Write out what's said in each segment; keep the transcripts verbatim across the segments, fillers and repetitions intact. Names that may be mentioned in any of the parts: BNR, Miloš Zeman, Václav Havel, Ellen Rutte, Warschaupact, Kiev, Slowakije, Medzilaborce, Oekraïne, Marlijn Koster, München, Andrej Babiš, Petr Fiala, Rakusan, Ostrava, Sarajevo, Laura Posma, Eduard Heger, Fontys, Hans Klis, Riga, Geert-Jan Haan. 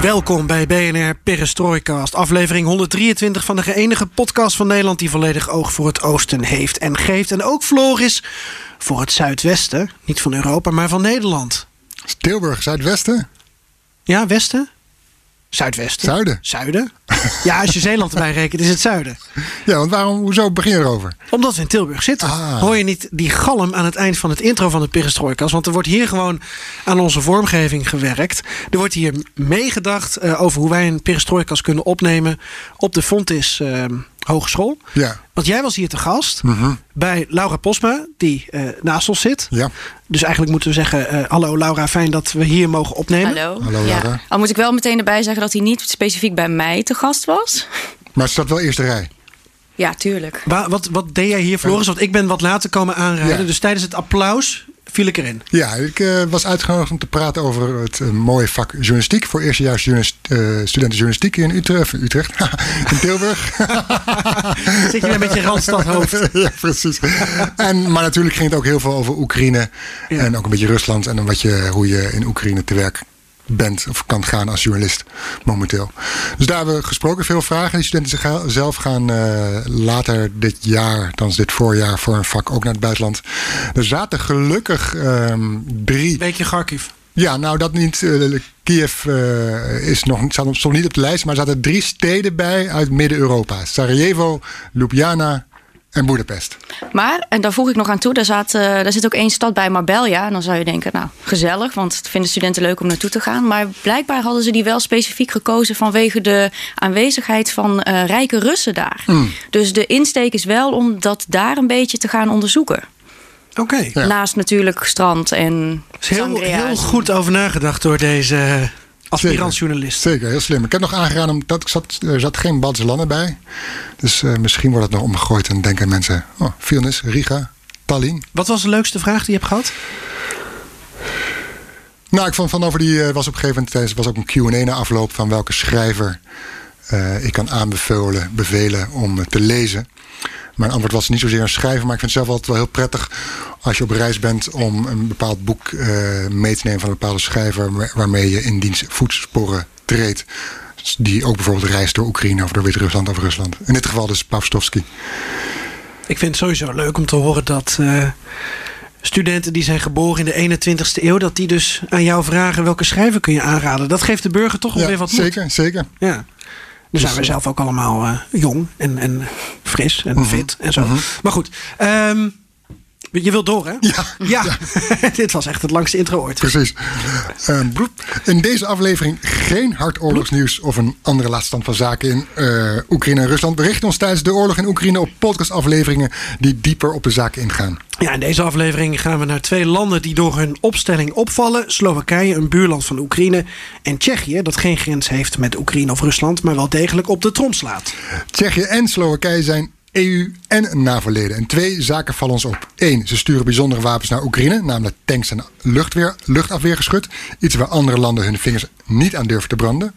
Welkom bij B N R Perestroikast, aflevering honderddrieëntwintig van de enige podcast van Nederland die volledig oog voor het oosten heeft en geeft. En ook vloog is voor het zuidwesten, niet van Europa, maar van Nederland. Tilburg, zuidwesten? Ja, westen? Zuidwesten. Zuiden. Zuiden. Ja, als je Zeeland erbij rekent, is het zuiden. Ja, want waarom, hoezo begin je erover? Omdat we in Tilburg zitten. Ah. Hoor je niet die galm aan het eind van het intro van de Perestroikast? Want er wordt hier gewoon aan onze vormgeving gewerkt. Er wordt hier meegedacht uh, over hoe wij een Perestroikast kunnen opnemen op de Fontys uh, Hogeschool. Ja. Want jij was hier te gast mm-hmm. bij Laura Posma, die uh, naast ons zit. Ja. Dus eigenlijk moeten we zeggen, uh, hallo Laura, fijn dat we hier mogen opnemen. Hallo. Hallo Laura. Ja. Al moet ik wel meteen erbij zeggen dat hij niet specifiek bij mij te gast was. Maar staat wel eerste rij. Ja, tuurlijk. Wa- wat, wat deed jij hier, Floris? Want ik ben wat later komen aanrijden. Ja. Dus tijdens het applaus viel ik erin. Ja, ik uh, was uitgenodigd om te praten over het uh, mooie vak journalistiek. Voor eerstejaars journalist, uh, studenten journalistiek in Utrecht. Utrecht in Tilburg. Zit je daar met je Randstadhoofd? Ja, precies. En, maar natuurlijk ging het ook heel veel over Oekraïne. Ja. En ook een beetje Rusland. En wat je, hoe je in Oekraïne te werk bent of kan gaan als journalist momenteel. Dus daar hebben we gesproken. Veel vragen. Die studenten zelf gaan uh, later dit jaar, dan is dit voorjaar, voor een vak ook naar het buitenland. Er zaten gelukkig um, drie... Beetje Kharkiv. Ja, nou dat niet. Uh, Kiev uh, is nog, staat nog niet op de lijst, maar er zaten drie steden bij uit Midden-Europa. Sarajevo, Ljubljana en Boedapest. Maar, en daar voeg ik nog aan toe, daar, zat, uh, daar zit ook één stad bij, Marbella. En dan zou je denken, nou, gezellig, want het vinden studenten leuk om naartoe te gaan. Maar blijkbaar hadden ze die wel specifiek gekozen vanwege de aanwezigheid van uh, rijke Russen daar. Mm. Dus de insteek is wel om dat daar een beetje te gaan onderzoeken. Oké. Okay, ja. Naast natuurlijk strand en sangria. Heel, heel goed over nagedacht door deze aspirant-journalist. Zeker, zeker, heel slim. Ik heb nog aangeraden, omdat ik zat, er zat geen Baltische landen bij. Dus uh, misschien wordt het nog omgegooid en denken mensen, oh, Vilnius, Riga, Tallinn. Wat was de leukste vraag die je hebt gehad? Nou, ik vond van over die, uh, was op een gegeven moment, was ook een Q en A na afloop van welke schrijver uh, ik kan aanbevelen, bevelen om uh, te lezen. Mijn antwoord was niet zozeer een schrijver, maar ik vind het zelf altijd wel heel prettig als je op reis bent om een bepaald boek uh, mee te nemen van een bepaalde schrijver waarmee je in diens voetsporen treedt. Die ook bijvoorbeeld reist door Oekraïne of door Wit-Rusland of Rusland. In dit geval dus Pavstovski. Ik vind het sowieso leuk om te horen dat uh, studenten die zijn geboren in de eenentwintigste eeuw, dat die dus aan jou vragen welke schrijver kun je aanraden. Dat geeft de burger toch wel ja, weer wat moed. Zeker, zeker. Ja. Dus zijn we zelf ook allemaal uh, jong en, en fris en uh-huh. fit en zo. Uh-huh. Maar goed, um, je wilt door, hè? Ja. ja. ja. Dit was echt het langste intro ooit. Precies. Uh, in deze aflevering geen hard oorlogsnieuws of een andere laatstand van zaken in uh, Oekraïne en Rusland. We richten ons tijdens de oorlog in Oekraïne op podcastafleveringen die dieper op de zaken ingaan. Ja, in deze aflevering gaan we naar twee landen die door hun opstelling opvallen. Slowakije, een buurland van Oekraïne. En Tsjechië, dat geen grens heeft met Oekraïne of Rusland, maar wel degelijk op de trom slaat. Tsjechië en Slowakije zijn E U en NAVO-leden. En twee zaken vallen ons op. Eén, ze sturen bijzondere wapens naar Oekraïne, namelijk tanks en luchtweer, luchtafweergeschut. Iets waar andere landen hun vingers niet aan durven te branden.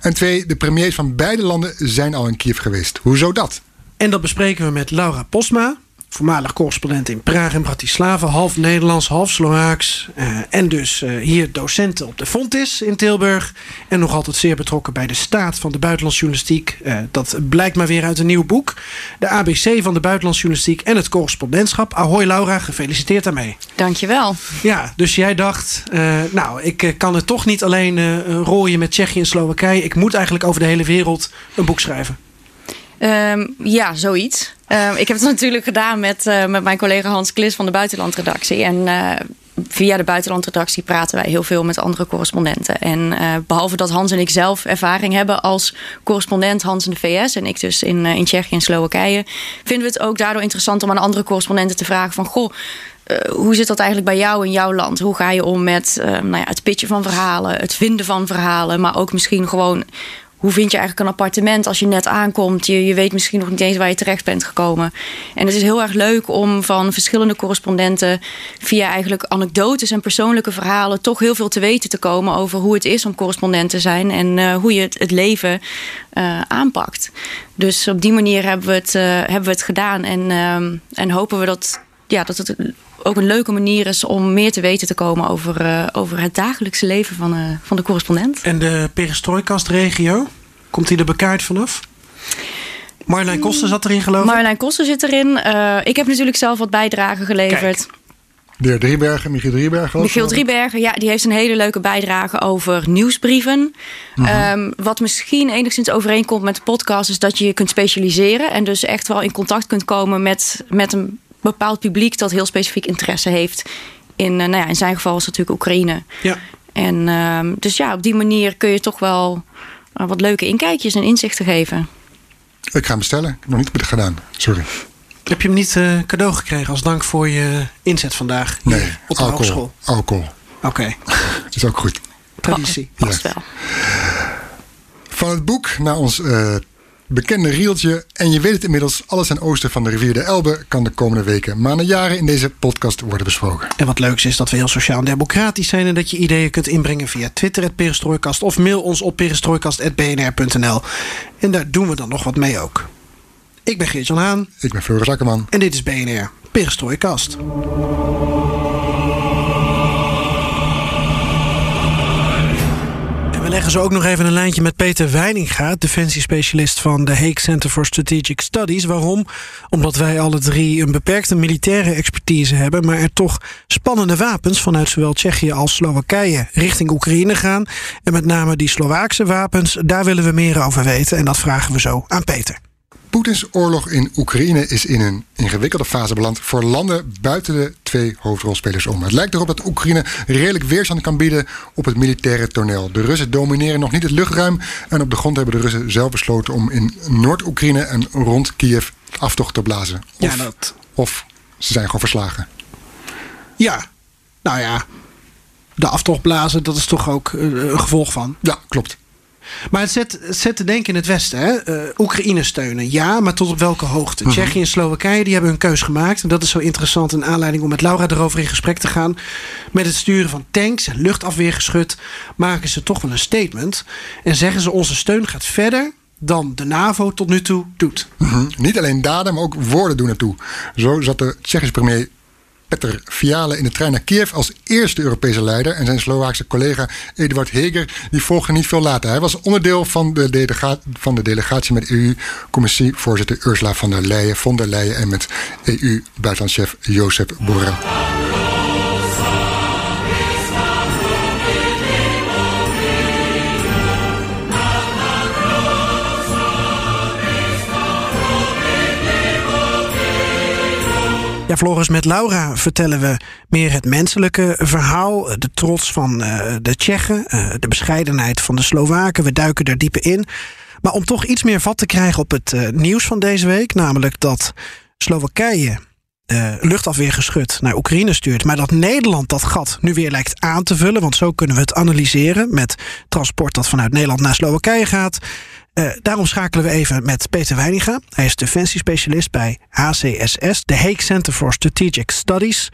En twee, de premiers van beide landen zijn al in Kiev geweest. Hoezo dat? En dat bespreken we met Laura Posma, voormalig correspondent in Praag en Bratislava, half Nederlands, half Slovaaks. Uh, en dus uh, hier docenten op de Fontys in Tilburg. En nog altijd zeer betrokken bij de staat van de buitenlandsjournalistiek. Uh, dat blijkt maar weer uit een nieuw boek. De A B C van de buitenlandsjournalistiek en het correspondentschap. Ahoy Laura, gefeliciteerd daarmee. Dankjewel. Ja, dus jij dacht, uh, nou, ik uh, kan het toch niet alleen uh, rooien met Tsjechië en Slowakije. Ik moet eigenlijk over de hele wereld een boek schrijven. Um, ja, zoiets. Um, ik heb het natuurlijk gedaan met, uh, met mijn collega Hans Klis van de buitenlandredactie. En uh, via de buitenlandredactie praten wij heel veel met andere correspondenten. En uh, behalve dat Hans en ik zelf ervaring hebben als correspondent, Hans in de V S en ik dus in, uh, in Tsjechië en Slowakije, vinden we het ook daardoor interessant om aan andere correspondenten te vragen van, goh, Uh, hoe zit dat eigenlijk bij jou in jouw land? Hoe ga je om met uh, nou ja, het pitchen van verhalen, het vinden van verhalen, maar ook misschien gewoon, hoe vind je eigenlijk een appartement als je net aankomt? Je, je weet misschien nog niet eens waar je terecht bent gekomen. En het is heel erg leuk om van verschillende correspondenten via eigenlijk anekdotes en persoonlijke verhalen toch heel veel te weten te komen over hoe het is om correspondent te zijn en uh, hoe je het, het leven uh, aanpakt. Dus op die manier hebben we het, uh, hebben we het gedaan. En, uh, en hopen we dat, ja, dat het ook een leuke manier is om meer te weten te komen over, uh, over het dagelijkse leven van, uh, van de correspondent. En de Perestroikast-regio, komt die er bekaard vanaf? Marlijn Koster zat erin, geloof ik. Marlijn Koster zit erin. Uh, ik heb natuurlijk zelf wat bijdragen geleverd. Kijk. De heer Driebergen, Michiel Driebergen. Michiel Driebergen, ja, die heeft een hele leuke bijdrage over nieuwsbrieven. Uh-huh. Um, wat misschien enigszins overeenkomt met de podcast is dat je je kunt specialiseren en dus echt wel in contact kunt komen met, met een bepaald publiek dat heel specifiek interesse heeft. In, nou ja, in zijn geval is het natuurlijk Oekraïne. Ja. En um, dus ja, op die manier kun je toch wel uh, wat leuke inkijkjes en inzichten geven. Ik ga hem bestellen. Ik heb nog niet gedaan. Sorry. Heb je hem niet uh, cadeau gekregen als dank voor je inzet vandaag? Nee, hier, op de alcohol, hogeschool? Alcohol. Oké. Okay. Dat is ook goed. Traditie. Past ja. wel. Van het boek naar ons Uh, bekende rieltje, en je weet het inmiddels, alles aan oosten van de rivier de Elbe kan de komende weken, maanden, jaren in deze podcast worden besproken. En wat leuks is dat we heel sociaal en democratisch zijn en dat je ideeën kunt inbrengen via Twitter at Perestroikast of mail ons op perestroikast at b n r punt n l. En daar doen we dan nog wat mee ook. Ik ben Geert-Jan Haan. Ik ben Floris Akkerman. En dit is B N R Perestroikast. We leggen zo ook nog even een lijntje met Peter Wijninga, defensiespecialist van de Hague Center for Strategic Studies. Waarom? Omdat wij alle drie een beperkte militaire expertise hebben, maar er toch spannende wapens vanuit zowel Tsjechië als Slowakije richting Oekraïne gaan. En met name die Slovaakse wapens, daar willen we meer over weten en dat vragen we zo aan Peter. Poetins oorlog in Oekraïne is in een ingewikkelde fase beland voor landen buiten de twee hoofdrolspelers om. Het lijkt erop dat Oekraïne redelijk weerstand kan bieden op het militaire toneel. De Russen domineren nog niet het luchtruim en op de grond hebben de Russen zelf besloten om in Noord-Oekraïne en rond Kiev aftocht te blazen. Of, ja, dat... of ze zijn gewoon verslagen. Ja, nou ja, de aftocht blazen, dat is toch ook een gevolg van. Ja, klopt. Maar het zet, het zet te denken in het Westen. Hè? Uh, Oekraïne steunen, ja, maar tot op welke hoogte? Uh-huh. Tsjechië en Slowakije die hebben hun keus gemaakt. En dat is zo interessant een aanleiding om met Laura erover in gesprek te gaan. Met het sturen van tanks en luchtafweergeschut maken ze toch wel een statement. En zeggen ze, onze steun gaat verder dan de NAVO tot nu toe doet. Uh-huh. Niet alleen daden, maar ook woorden doen ertoe. Zo zat de Tsjechische premier Petr Fiala in de trein naar Kiev als eerste Europese leider. En zijn Slovaakse collega Eduard Heger die volgde niet veel later. Hij was onderdeel van de, delega- van de delegatie met E U-commissievoorzitter Ursula von der Leyen, von der Leyen en met E U-buitenlandchef Josep Borrell. Ja, Floris, met Laura vertellen we meer het menselijke verhaal. De trots van uh, de Tsjechen, uh, de bescheidenheid van de Slowaken. We duiken er dieper in. Maar om toch iets meer vat te krijgen op het uh, nieuws van deze week. Namelijk dat Slowakije uh, luchtafweergeschut naar Oekraïne stuurt. Maar dat Nederland dat gat nu weer lijkt aan te vullen. Want zo kunnen we het analyseren met transport dat vanuit Nederland naar Slowakije gaat. Uh, daarom schakelen we even met Peter Wijninga. Hij is defensiespecialist bij H C S S, de Hague Center for Strategic Studies.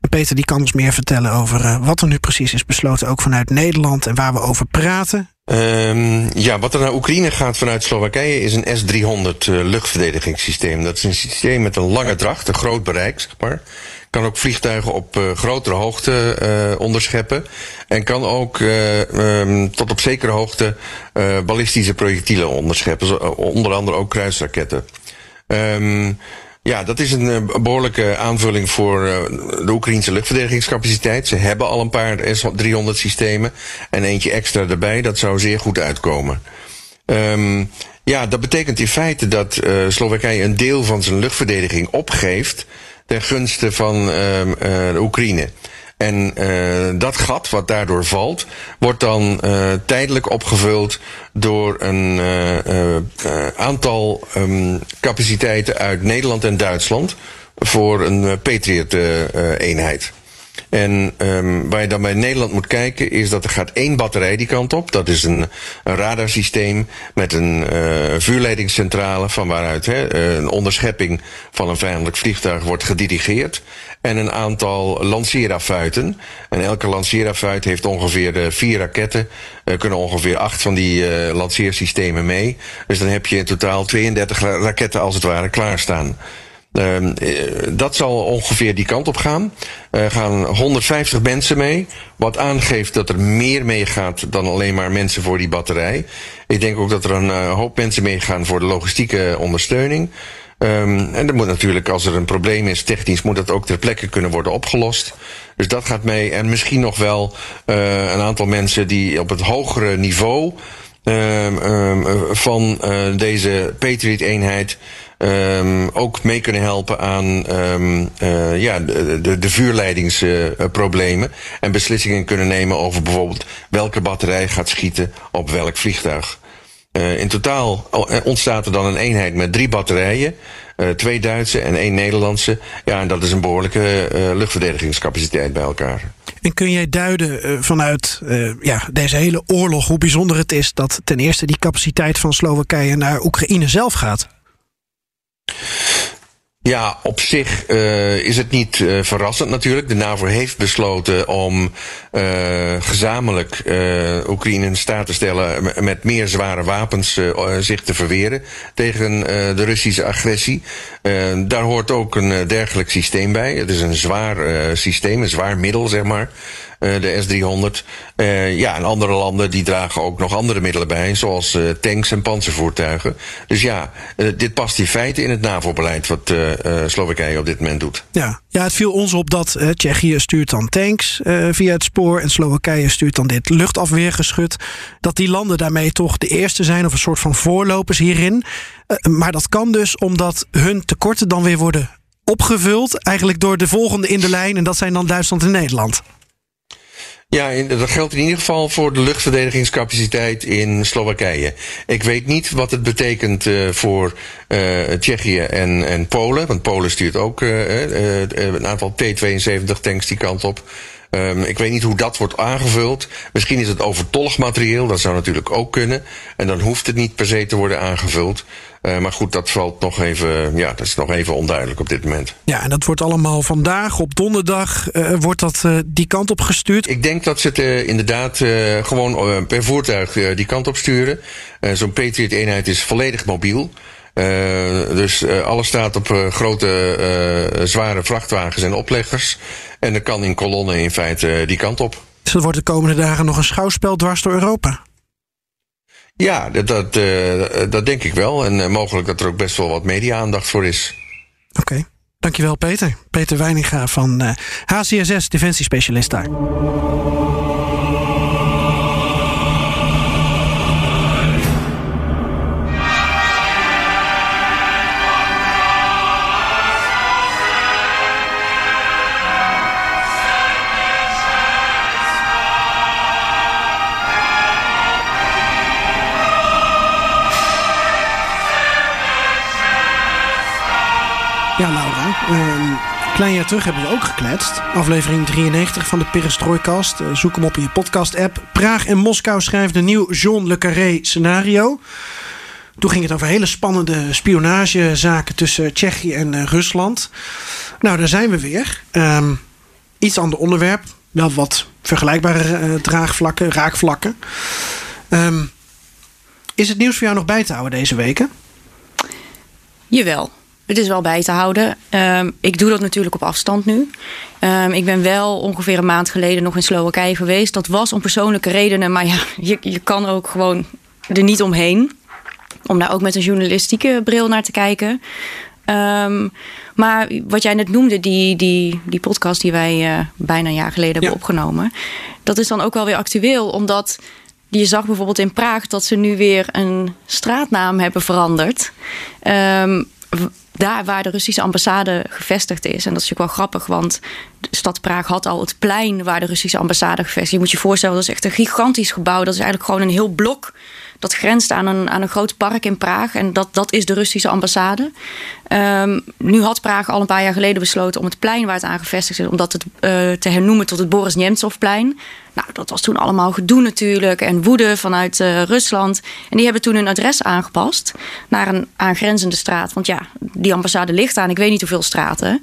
En Peter die kan ons meer vertellen over uh, wat er nu precies is besloten, ook vanuit Nederland en waar we over praten. Um, ja, wat er naar Oekraïne gaat vanuit Slowakije is een S driehonderd uh, luchtverdedigingssysteem. Dat is een systeem met een lange dracht, een groot bereik, zeg maar. Kan ook vliegtuigen op uh, grotere hoogte uh, onderscheppen. En kan ook uh, um, tot op zekere hoogte uh, ballistische projectielen onderscheppen. Onder andere ook kruisraketten. Um, ja, dat is een uh, behoorlijke aanvulling voor uh, de Oekraïnse luchtverdedigingscapaciteit. Ze hebben al een paar S driehonderd systemen. En eentje extra erbij, dat zou zeer goed uitkomen. Um, ja, dat betekent in feite dat uh, Slowakije een deel van zijn luchtverdediging opgeeft ten gunste van uh, uh, Oekraïne. En uh, dat gat wat daardoor valt wordt dan uh, tijdelijk opgevuld door een uh, uh, aantal um, capaciteiten uit Nederland en Duitsland. voor een Patriot-eenheid. En um, waar je dan bij Nederland moet kijken is dat er gaat één batterij die kant op. Dat is een, een radarsysteem met een uh, vuurleidingscentrale van waaruit hè, een onderschepping van een vijandelijk vliegtuig wordt gedirigeerd. En een aantal lanceerafuiten. En elke lanceerafuit heeft ongeveer uh, vier raketten. Er kunnen ongeveer acht van die uh, lanceersystemen mee. Dus dan heb je in totaal tweeëndertig raketten als het ware klaarstaan. Uh, dat zal ongeveer die kant op gaan. Er gaan honderdvijftig mensen mee. Wat aangeeft dat er meer meegaat dan alleen maar mensen voor die batterij. Ik denk ook dat er een hoop mensen meegaan voor de logistieke ondersteuning. Um, en dat moet natuurlijk, als er een probleem is technisch, moet dat ook ter plekke kunnen worden opgelost. Dus dat gaat mee. En misschien nog wel uh, een aantal mensen die op het hogere niveau uh, uh, van uh, deze Patriot-eenheid Um, ook mee kunnen helpen aan um, uh, ja, de, de, de vuurleidingsproblemen. Uh, en beslissingen kunnen nemen over bijvoorbeeld welke batterij gaat schieten op welk vliegtuig. Uh, in totaal ontstaat er dan een eenheid met drie batterijen. Uh, twee Duitse en één Nederlandse. Ja, en dat is een behoorlijke uh, luchtverdedigingscapaciteit bij elkaar. En kun jij duiden uh, vanuit uh, ja, deze hele oorlog hoe bijzonder het is dat ten eerste die capaciteit van Slowakije naar Oekraïne zelf gaat? Ja, op zich uh, is het niet uh, verrassend natuurlijk. De NAVO heeft besloten om uh, gezamenlijk uh, Oekraïne in staat te stellen met meer zware wapens uh, zich te verweren tegen uh, de Russische agressie. Uh, daar hoort ook een uh, dergelijk systeem bij. Het is een zwaar uh, systeem, een zwaar middel, zeg maar. Uh, de S driehonderd. Uh, ja, en andere landen die dragen ook nog andere middelen bij, zoals uh, tanks en panzervoertuigen. Dus ja, uh, dit past in feite in het NAVO-beleid wat uh, uh, Slowakije op dit moment doet. Ja, ja het viel ons op dat uh, Tsjechië stuurt dan tanks uh, via het spoor en Slowakije stuurt dan dit luchtafweergeschut. Dat die landen daarmee toch de eerste zijn of een soort van voorlopers hierin. Uh, maar dat kan dus omdat hun tekorten dan weer worden opgevuld, eigenlijk door de volgende in de lijn, en dat zijn dan Duitsland en Nederland. Ja, dat geldt in ieder geval voor de luchtverdedigingscapaciteit in Slowakije. Ik weet niet wat het betekent uh, voor uh, Tsjechië en, en Polen. Want Polen stuurt ook uh, uh, een aantal T tweeënzeventig tanks die kant op. Um, ik weet niet hoe dat wordt aangevuld. Misschien is het overtollig materieel, dat zou natuurlijk ook kunnen. En dan hoeft het niet per se te worden aangevuld. Uh, maar goed, dat valt nog even, ja, dat is nog even onduidelijk op dit moment. Ja, en dat wordt allemaal vandaag, op donderdag, uh, wordt dat uh, die kant op gestuurd? Ik denk dat ze het uh, inderdaad uh, gewoon uh, per voertuig uh, die kant op sturen. Uh, zo'n Patriot-eenheid is volledig mobiel. Uh, dus uh, alles staat op uh, grote, uh, zware vrachtwagens en opleggers. En dat kan in kolonnen in feite uh, die kant op. Dus dat wordt de komende dagen nog een schouwspel dwars door Europa? Ja, dat, dat, uh, dat denk ik wel. En uh, mogelijk dat er ook best wel wat media-aandacht voor is. Oké, okay. Dankjewel Peter. Peter Wijninga van uh, H C S S, defensiespecialist daar. Ja, Laura, een klein jaar terug hebben we ook gekletst. Aflevering drieënnegentig van de Perestroikast. Zoek hem op in je podcast-app. Praag en Moskou schrijft een nieuw John le Carré-scenario. Toen ging het over hele spannende spionagezaken tussen Tsjechië en Rusland. Nou, daar zijn we weer. Um, iets ander onderwerp. Wel wat vergelijkbare uh, draagvlakken, raakvlakken. Um, is het nieuws voor jou nog bij te houden deze weken? Jawel. Het is wel bij te houden. Um, ik doe dat natuurlijk op afstand nu. Um, ik ben wel ongeveer een maand geleden nog in Slowakije geweest. Dat was om persoonlijke redenen. Maar ja, je, je kan ook gewoon er niet omheen. Om daar ook met een journalistieke bril naar te kijken. Um, maar wat jij net noemde, die, die, die podcast die wij uh, bijna een jaar geleden hebben ja. opgenomen. Dat is dan ook wel weer actueel. Omdat je zag bijvoorbeeld in Praag dat ze nu weer een straatnaam hebben veranderd. Um, Daar waar de Russische ambassade gevestigd is. En dat is natuurlijk wel grappig, want de stad Praag had al het plein waar de Russische ambassade gevestigd is. Je moet je voorstellen, dat is echt een gigantisch gebouw. Dat is eigenlijk gewoon een heel blok dat grenst aan een, aan een groot park in Praag. En dat, dat is de Russische ambassade. Um, nu had Praag al een paar jaar geleden besloten om het plein waar het aan gevestigd is, om dat het, uh, te hernoemen tot het Boris Nemtsovplein. Nou, dat was toen allemaal gedoe natuurlijk en woede vanuit uh, Rusland. En die hebben toen hun adres aangepast naar een aangrenzende straat. Want ja, die ambassade ligt aan ik weet niet hoeveel straten.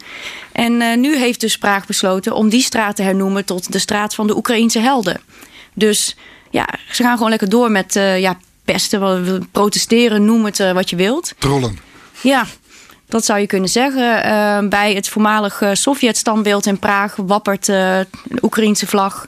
En uh, nu heeft dus Praag besloten om die straat te hernoemen tot de straat van de Oekraïense helden. Dus ja, ze gaan gewoon lekker door met uh, ja, pesten, protesteren, noem het uh, wat je wilt. Trollen. Ja, dat zou je kunnen zeggen. Uh, bij het voormalige Sovjet-standbeeld in Praag wappert uh, de Oekraïense vlag.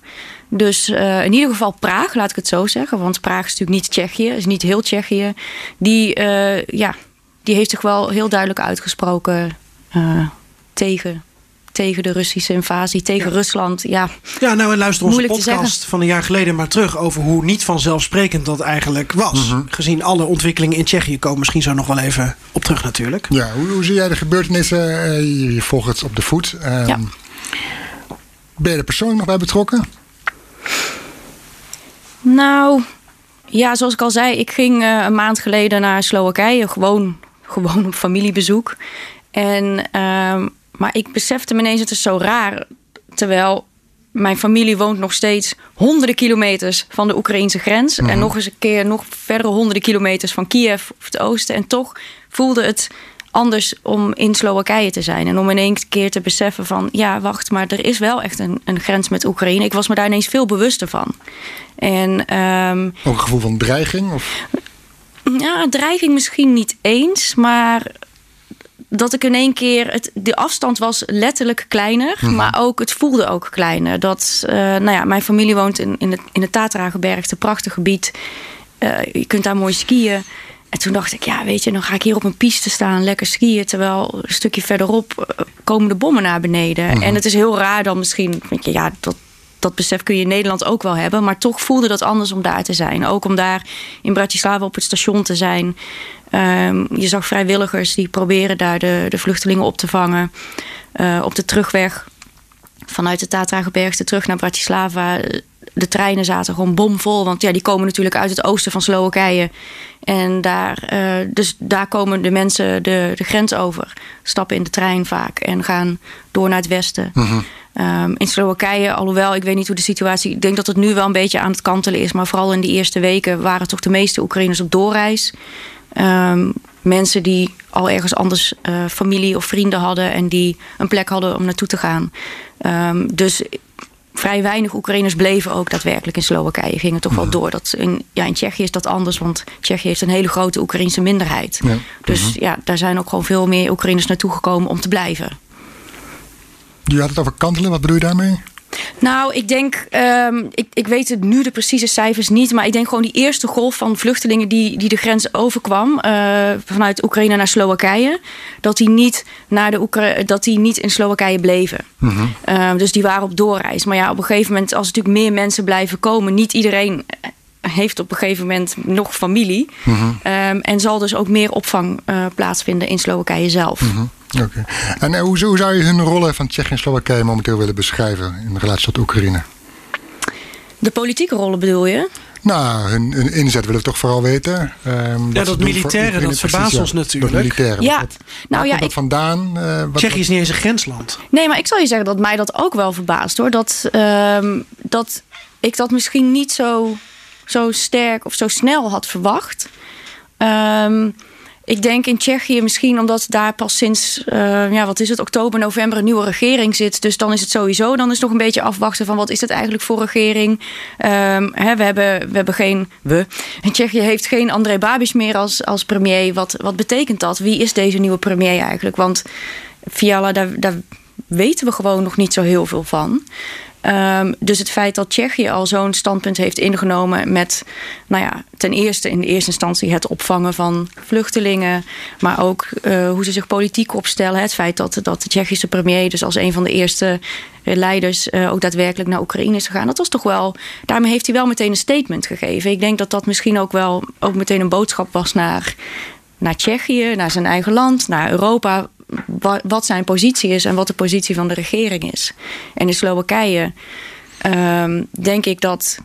Dus uh, in ieder geval Praag, laat ik het zo zeggen. Want Praag is natuurlijk niet Tsjechië, is niet heel Tsjechië. Die, uh, ja, die heeft zich wel heel duidelijk uitgesproken uh, tegen... tegen de Russische invasie, tegen ja. Rusland. Ja, ja, nou en luister onze Moeilijk podcast van een jaar geleden maar terug over hoe niet vanzelfsprekend dat eigenlijk was. Mm-hmm. Gezien alle ontwikkelingen in Tsjechië komen misschien zo nog wel even op terug natuurlijk. Ja, hoe, hoe zie jij de gebeurtenissen? Je, je volgt het op de voet. Um, ja. Ben je er persoonlijk nog bij betrokken? Nou, ja, zoals ik al zei, ik ging uh, een maand geleden naar Slowakije, gewoon, gewoon op familiebezoek. En uh, Maar ik besefte me ineens, het is zo raar. Terwijl mijn familie woont nog steeds honderden kilometers van de Oekraïnse grens. Mm-hmm. En nog eens een keer nog verdere honderden kilometers van Kiev of het oosten. En toch voelde het anders om in Slowakije te zijn. En om in één keer te beseffen van, ja wacht, maar er is wel echt een, een grens met Oekraïne. Ik was me daar ineens veel bewuster van. En, um, ook een gevoel van dreiging? Of? Ja, dreiging misschien niet eens, maar... dat ik in één keer... Het, de afstand was letterlijk kleiner. Mm-hmm. Maar ook het voelde ook kleiner. Dat, uh, nou ja, mijn familie woont in, in het, in het Tatragebergte. Een prachtig gebied. Uh, je kunt daar mooi skiën. En toen dacht ik, ja weet je, dan ga ik hier op een piste staan. Lekker skiën. Terwijl een stukje verderop uh, komen de bommen naar beneden. Mm-hmm. En het is heel raar dan misschien. Weet je, ja, dat, dat besef kun je in Nederland ook wel hebben. Maar toch voelde dat anders om daar te zijn. Ook om daar in Bratislava op het station te zijn. Um, je zag vrijwilligers die proberen daar de, de vluchtelingen op te vangen. Uh, op de terugweg vanuit de Tatragebergte terug naar Bratislava. De treinen zaten gewoon bomvol. Want ja, die komen natuurlijk uit het oosten van Slowakije. En daar, uh, dus daar komen de mensen de, de grens over. Stappen in de trein vaak en gaan door naar het westen. Mm-hmm. Um, in Slowakije, alhoewel, ik weet niet hoe de situatie... Ik denk dat het nu wel een beetje aan het kantelen is. Maar vooral in die eerste weken waren toch de meeste Oekraïners op doorreis. Um, mensen die al ergens anders uh, familie of vrienden hadden... en die een plek hadden om naartoe te gaan. Um, dus vrij weinig Oekraïners bleven ook daadwerkelijk in Slowakije. Gingen toch wel door. Dat in, ja, in Tsjechië is dat anders, want Tsjechië heeft een hele grote Oekraïense minderheid. Ja. Dus uh-huh. ja, daar zijn ook gewoon veel meer Oekraïners naartoe gekomen om te blijven. Je had het over kantelen, wat bedoel je daarmee? Nou, ik denk, um, ik, ik weet het nu de precieze cijfers niet... maar ik denk gewoon die eerste golf van vluchtelingen die, die de grens overkwam... Uh, vanuit Oekraïne naar Slowakije... dat die niet, naar de Oekra- dat die niet in Slowakije bleven. Mm-hmm. Uh, dus die waren op doorreis. Maar ja, op een gegeven moment, als natuurlijk meer mensen blijven komen... niet iedereen heeft op een gegeven moment nog familie... Mm-hmm. Um, en zal dus ook meer opvang uh, plaatsvinden in Slowakije zelf. Mm-hmm. Okay. En uh, hoe, hoe zou je hun rollen van Tsjechië en Slowakije momenteel willen beschrijven in relatie tot Oekraïne? De politieke rollen bedoel je? Nou, hun, hun inzet willen we toch vooral weten. Um, ja, dat militaire, dat verbaast ons natuurlijk. Dat militaire. Ja. Wat, nou, ja, komt dat ik, vandaan? Uh, wat, Tsjechië is niet eens een grensland. Nee, maar ik zal je zeggen dat mij dat ook wel verbaast, hoor. Dat, um, dat ik dat misschien niet zo, zo sterk of zo snel had verwacht. Um, Ik denk in Tsjechië misschien omdat daar pas sinds uh, ja, wat is het, oktober, november een nieuwe regering zit. Dus dan is het sowieso, dan is het nog een beetje afwachten van wat is het eigenlijk voor regering. Um, hè, we, hebben, we hebben geen, we. En Tsjechië heeft geen Andrej Babiš meer als, als premier. Wat, wat betekent dat? Wie is deze nieuwe premier eigenlijk? Want Fiala, daar, daar weten we gewoon nog niet zo heel veel van. Um, dus het feit dat Tsjechië al zo'n standpunt heeft ingenomen met, nou ja, ten eerste in de eerste instantie het opvangen van vluchtelingen, maar ook uh, hoe ze zich politiek opstellen. Het feit dat, dat de Tsjechische premier dus als een van de eerste leiders uh, ook daadwerkelijk naar Oekraïne is gegaan. Dat was toch wel, daarmee heeft hij wel meteen een statement gegeven. Ik denk dat dat misschien ook wel ook meteen een boodschap was naar, naar Tsjechië, naar zijn eigen land, naar Europa. Wat zijn positie is en wat de positie van de regering is. En in Slowakije um, denk ik dat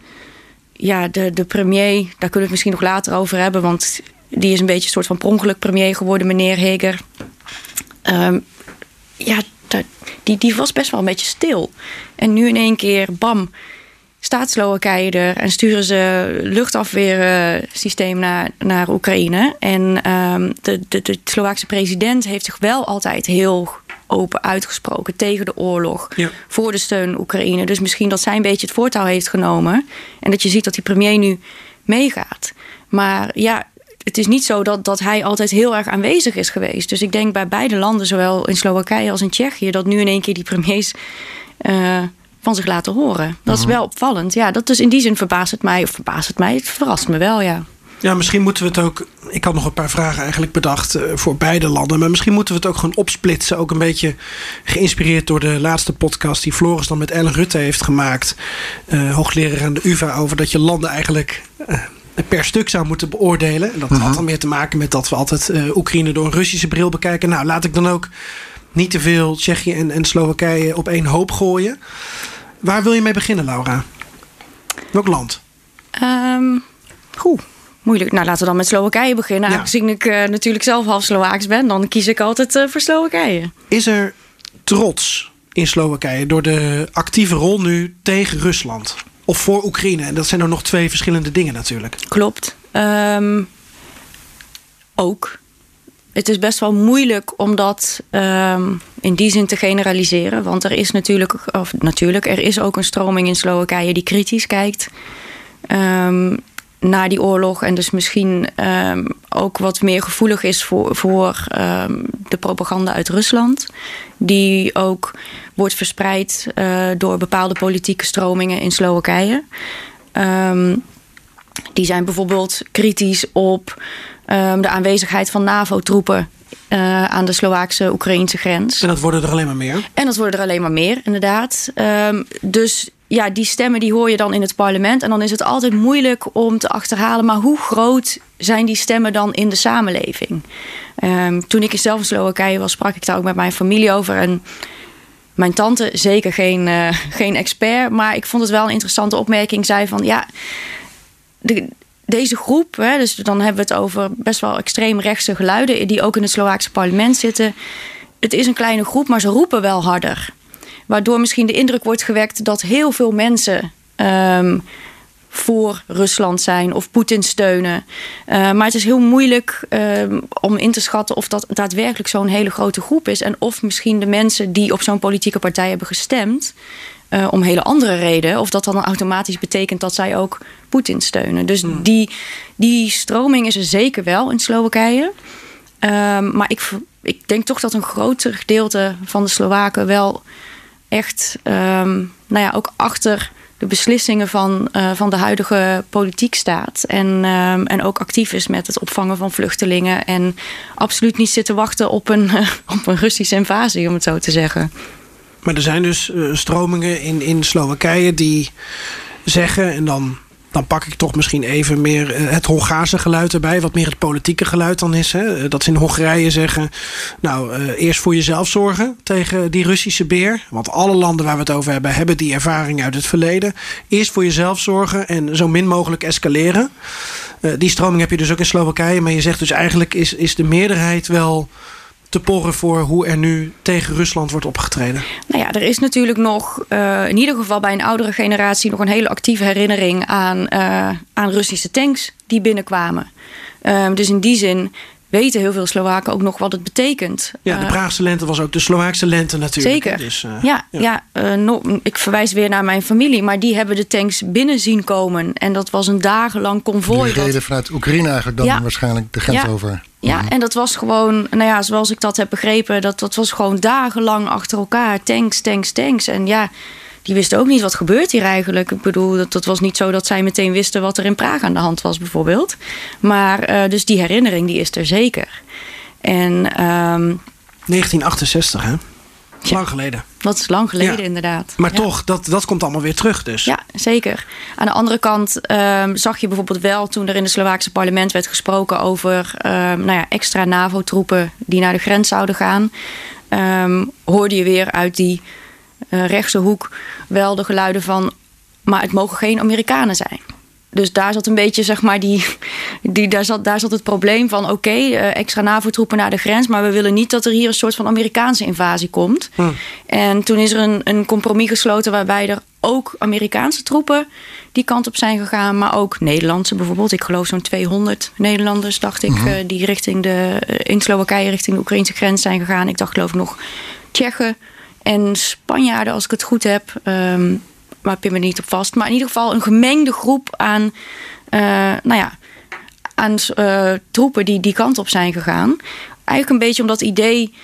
Ja, de, de premier, daar kunnen we het misschien nog later over hebben. Want die is een beetje een soort van per ongeluk premier geworden, meneer Heger. Um, ja, de, die, die was best wel een beetje stil. En nu in één keer, bam, staat Slowakije er. En sturen ze luchtafweersysteem naar, naar Oekraïne. En um, de, de, de Slovaakse president heeft zich wel altijd heel open uitgesproken tegen de oorlog, ja, voor de steun Oekraïne. Dus misschien dat zij een beetje het voortouw heeft genomen en dat je ziet dat die premier nu meegaat. Maar ja, het is niet zo dat, dat hij altijd heel erg aanwezig is geweest. Dus ik denk bij beide landen, zowel in Slowakije als in Tsjechië, dat nu in één keer die premiers uh, van zich laten horen. Dat is wel opvallend. Ja, dat dus in die zin verbaast het mij, of verbaast het mij, het verrast me wel, ja. Ja, misschien moeten we het ook... Ik had nog een paar vragen eigenlijk bedacht voor beide landen. Maar misschien moeten we het ook gewoon opsplitsen. Ook een beetje geïnspireerd door de laatste podcast die Floris dan met Ellen Rutte heeft gemaakt. Uh, hoogleraar aan de U vA, over dat je landen eigenlijk Uh, per stuk zou moeten beoordelen. En dat had dan meer te maken met dat we altijd uh, Oekraïne door een Russische bril bekijken. Nou, laat ik dan ook niet te veel Tsjechië en, en Slowakije op één hoop gooien. Waar wil je mee beginnen, Laura? Welk land? Um, goed. Moeilijk. Nou, laten we dan met Slowakije beginnen. Ja. Aangezien ik uh, natuurlijk zelf half Slovaaks ben, dan kies ik altijd uh, voor Slowakije. Is er trots in Slowakije door de actieve rol nu tegen Rusland? Of voor Oekraïne? En dat zijn er nog twee verschillende dingen natuurlijk. Klopt. Um, ook. Het is best wel moeilijk om dat um, in die zin te generaliseren. Want er is natuurlijk, of natuurlijk, er is ook een stroming in Slowakije die kritisch kijkt. Um, na die oorlog en dus misschien um, ook wat meer gevoelig is voor, voor um, de propaganda uit Rusland. Die ook wordt verspreid uh, door bepaalde politieke stromingen in Slowakije. Um, die zijn bijvoorbeeld kritisch op um, de aanwezigheid van NAVO-troepen Uh, aan de Slovaakse-Oekraïnse grens. En dat worden er alleen maar meer. En dat worden er alleen maar meer, inderdaad. Um, dus ja, die stemmen die hoor je dan in het parlement. En dan is het altijd moeilijk om te achterhalen, maar hoe groot zijn die stemmen dan in de samenleving? Um, toen ik zelf in Slowakije was, sprak ik daar ook met mijn familie over. En mijn tante, zeker geen, uh, geen expert, maar ik vond het wel een interessante opmerking. Zei van, ja, de, deze groep, hè, dus dan hebben we het over best wel extreem rechtse geluiden die ook in het Slovaakse parlement zitten. Het is een kleine groep, maar ze roepen wel harder. Waardoor misschien de indruk wordt gewekt dat heel veel mensen um, voor Rusland zijn of Poetin steunen. Uh, maar het is heel moeilijk um, om in te schatten of dat daadwerkelijk zo'n hele grote groep is. En of misschien de mensen die op zo'n politieke partij hebben gestemd Uh, om hele andere redenen, of dat dan automatisch betekent dat zij ook Poetin steunen. Dus hmm. die, die stroming is er zeker wel in Slowakije. Uh, maar ik, ik denk toch dat een groter gedeelte van de Slowaken wel echt um, nou ja, ook achter de beslissingen van, uh, van de huidige politiek staat. En, um, en ook actief is met het opvangen van vluchtelingen. En absoluut niet zitten wachten op een, uh, op een Russische invasie, om het zo te zeggen. Maar er zijn dus uh, stromingen in, in Slowakije die zeggen, en dan, dan pak ik toch misschien even meer uh, het Hongaarse geluid erbij, wat meer het politieke geluid dan is. Hè? Dat ze in Hongarije zeggen, nou, uh, eerst voor jezelf zorgen tegen die Russische beer. Want alle landen waar we het over hebben, hebben die ervaring uit het verleden. Eerst voor jezelf zorgen en zo min mogelijk escaleren. Uh, die stroming heb je dus ook in Slowakije. Maar je zegt dus eigenlijk is, is de meerderheid wel te porren voor hoe er nu tegen Rusland wordt opgetreden? Nou ja, er is natuurlijk nog uh, in ieder geval bij een oudere generatie nog een hele actieve herinnering aan, uh, aan Russische tanks die binnenkwamen. Um, dus in die zin weten heel veel Slowaken ook nog wat het betekent. Ja, de Praagse lente was ook de Slovaakse lente natuurlijk. Zeker. Dus, uh, ja, ja. ja uh, no, ik verwijs weer naar mijn familie, maar die hebben de tanks binnen zien komen. En dat was een dagenlang convooi. Die reden dat vanuit Oekraïne eigenlijk dan ja, waarschijnlijk de grens ja, over. Ja, en dat was gewoon, nou ja, zoals ik dat heb begrepen, dat, dat was gewoon dagenlang achter elkaar. Tanks, tanks, tanks. En ja, die wisten ook niet wat gebeurt hier eigenlijk. Ik bedoel, dat, dat was niet zo dat zij meteen wisten wat er in Praag aan de hand was bijvoorbeeld. Maar uh, dus die herinnering, die is er zeker. En um, negentien achtenzestig, hè? Ja, lang geleden. Dat is lang geleden, ja, inderdaad. Maar ja, toch, dat, dat komt allemaal weer terug dus. Ja, zeker. Aan de andere kant um, zag je bijvoorbeeld wel toen er in het Slovaakse parlement werd gesproken over um, nou ja, extra NAVO-troepen die naar de grens zouden gaan. Um, hoorde je weer uit die uh, rechtse hoek wel de geluiden van, maar het mogen geen Amerikanen zijn. Dus daar zat een beetje, zeg maar, die, die, daar, zat, daar zat het probleem van... oké, okay, extra NAVO-troepen naar de grens... maar we willen niet dat er hier een soort van Amerikaanse invasie komt. Hmm. En toen is er een, een compromis gesloten... waarbij er ook Amerikaanse troepen die kant op zijn gegaan... maar ook Nederlandse bijvoorbeeld. Ik geloof zo'n tweehonderd Nederlanders, dacht ik... Hmm. die richting de, in Slowakije richting de Oekraïnse grens zijn gegaan. Ik dacht, geloof ik, nog Tsjechen en Spanjaarden, als ik het goed heb... Um, maar pin me niet op vast. Maar in ieder geval een gemengde groep aan, uh, nou ja, aan uh, troepen die die kant op zijn gegaan. Eigenlijk een beetje om dat idee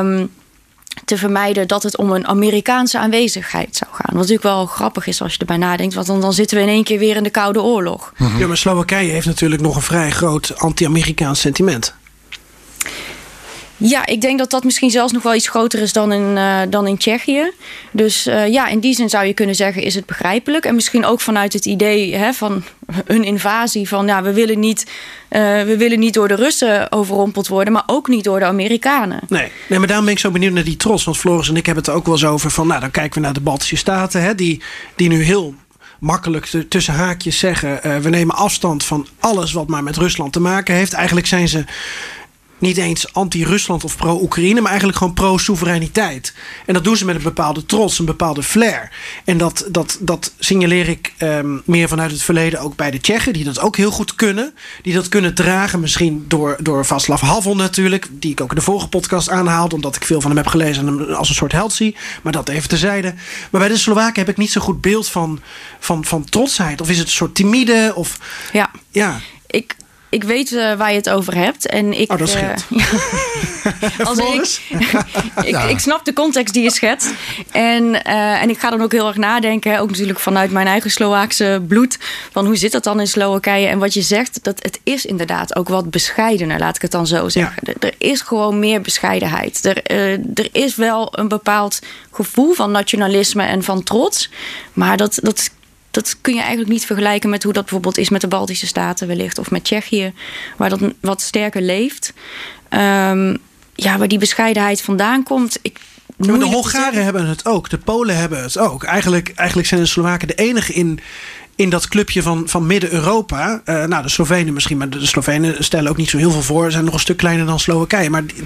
um, te vermijden dat het om een Amerikaanse aanwezigheid zou gaan. Wat natuurlijk wel grappig is als je erbij nadenkt. Want dan, dan zitten we in één keer weer in de Koude Oorlog. Ja, maar Slowakije heeft natuurlijk nog een vrij groot anti-Amerikaans sentiment. Ja, ik denk dat dat misschien zelfs nog wel iets groter is dan in, uh, dan in Tsjechië. Dus uh, ja, in die zin zou je kunnen zeggen, is het begrijpelijk. En misschien ook vanuit het idee hè, van een invasie. Van ja, we willen, niet, uh, we willen niet door de Russen overrompeld worden. Maar ook niet door de Amerikanen. Nee, nee, maar daarom ben ik zo benieuwd naar die trots. Want Floris en ik hebben het er ook wel eens over. Van, nou, dan kijken we naar de Baltische Staten. Hè, die, die nu heel... makkelijk tussen haakjes zeggen... Uh, we nemen afstand van alles wat maar met Rusland te maken heeft. Eigenlijk zijn ze niet eens anti-Rusland of pro-Oekraïne... maar eigenlijk gewoon pro-soevereiniteit. En dat doen ze met een bepaalde trots, een bepaalde flair. En dat, dat, dat signaleer ik um, meer vanuit het verleden... ook bij de Tsjechen, die dat ook heel goed kunnen. Die dat kunnen dragen, misschien door, door Václav Havel natuurlijk... die ik ook in de vorige podcast aanhaalde... omdat ik veel van hem heb gelezen en hem als een soort held zie. Maar dat even terzijde. Maar bij de Slowaken heb ik niet zo'n goed beeld van, van, van trotsheid. Of is het een soort timide? Of, ja, ja, ik... Ik weet uh, waar je het over hebt. En ik, oh, dat scheelt. Uh, ja. Als ik, ik, ja. ik snap de context die je schetst. En, uh, en ik ga dan ook heel erg nadenken. Hè, ook natuurlijk vanuit mijn eigen Slovaakse bloed. Van hoe zit dat dan in Slowakije? En wat je zegt, dat het is inderdaad ook wat bescheidener. Laat ik het dan zo zeggen. Ja. Er, er is gewoon meer bescheidenheid. Er, uh, er is wel een bepaald gevoel van nationalisme en van trots. Maar dat... dat Dat kun je eigenlijk niet vergelijken met hoe dat bijvoorbeeld is met de Baltische Staten wellicht. Of met Tsjechië, waar dat wat sterker leeft. Um, ja, waar die bescheidenheid vandaan komt. Ik, ja, maar de Hongaren hebben het ook. De Polen hebben het ook. Eigenlijk, eigenlijk zijn de Slowaken de enige in... in dat clubje van, van Midden-Europa... Uh, nou, de Slovenen misschien... maar de Slovenen stellen ook niet zo heel veel voor... zijn nog een stuk kleiner dan Slowakije. Maar die,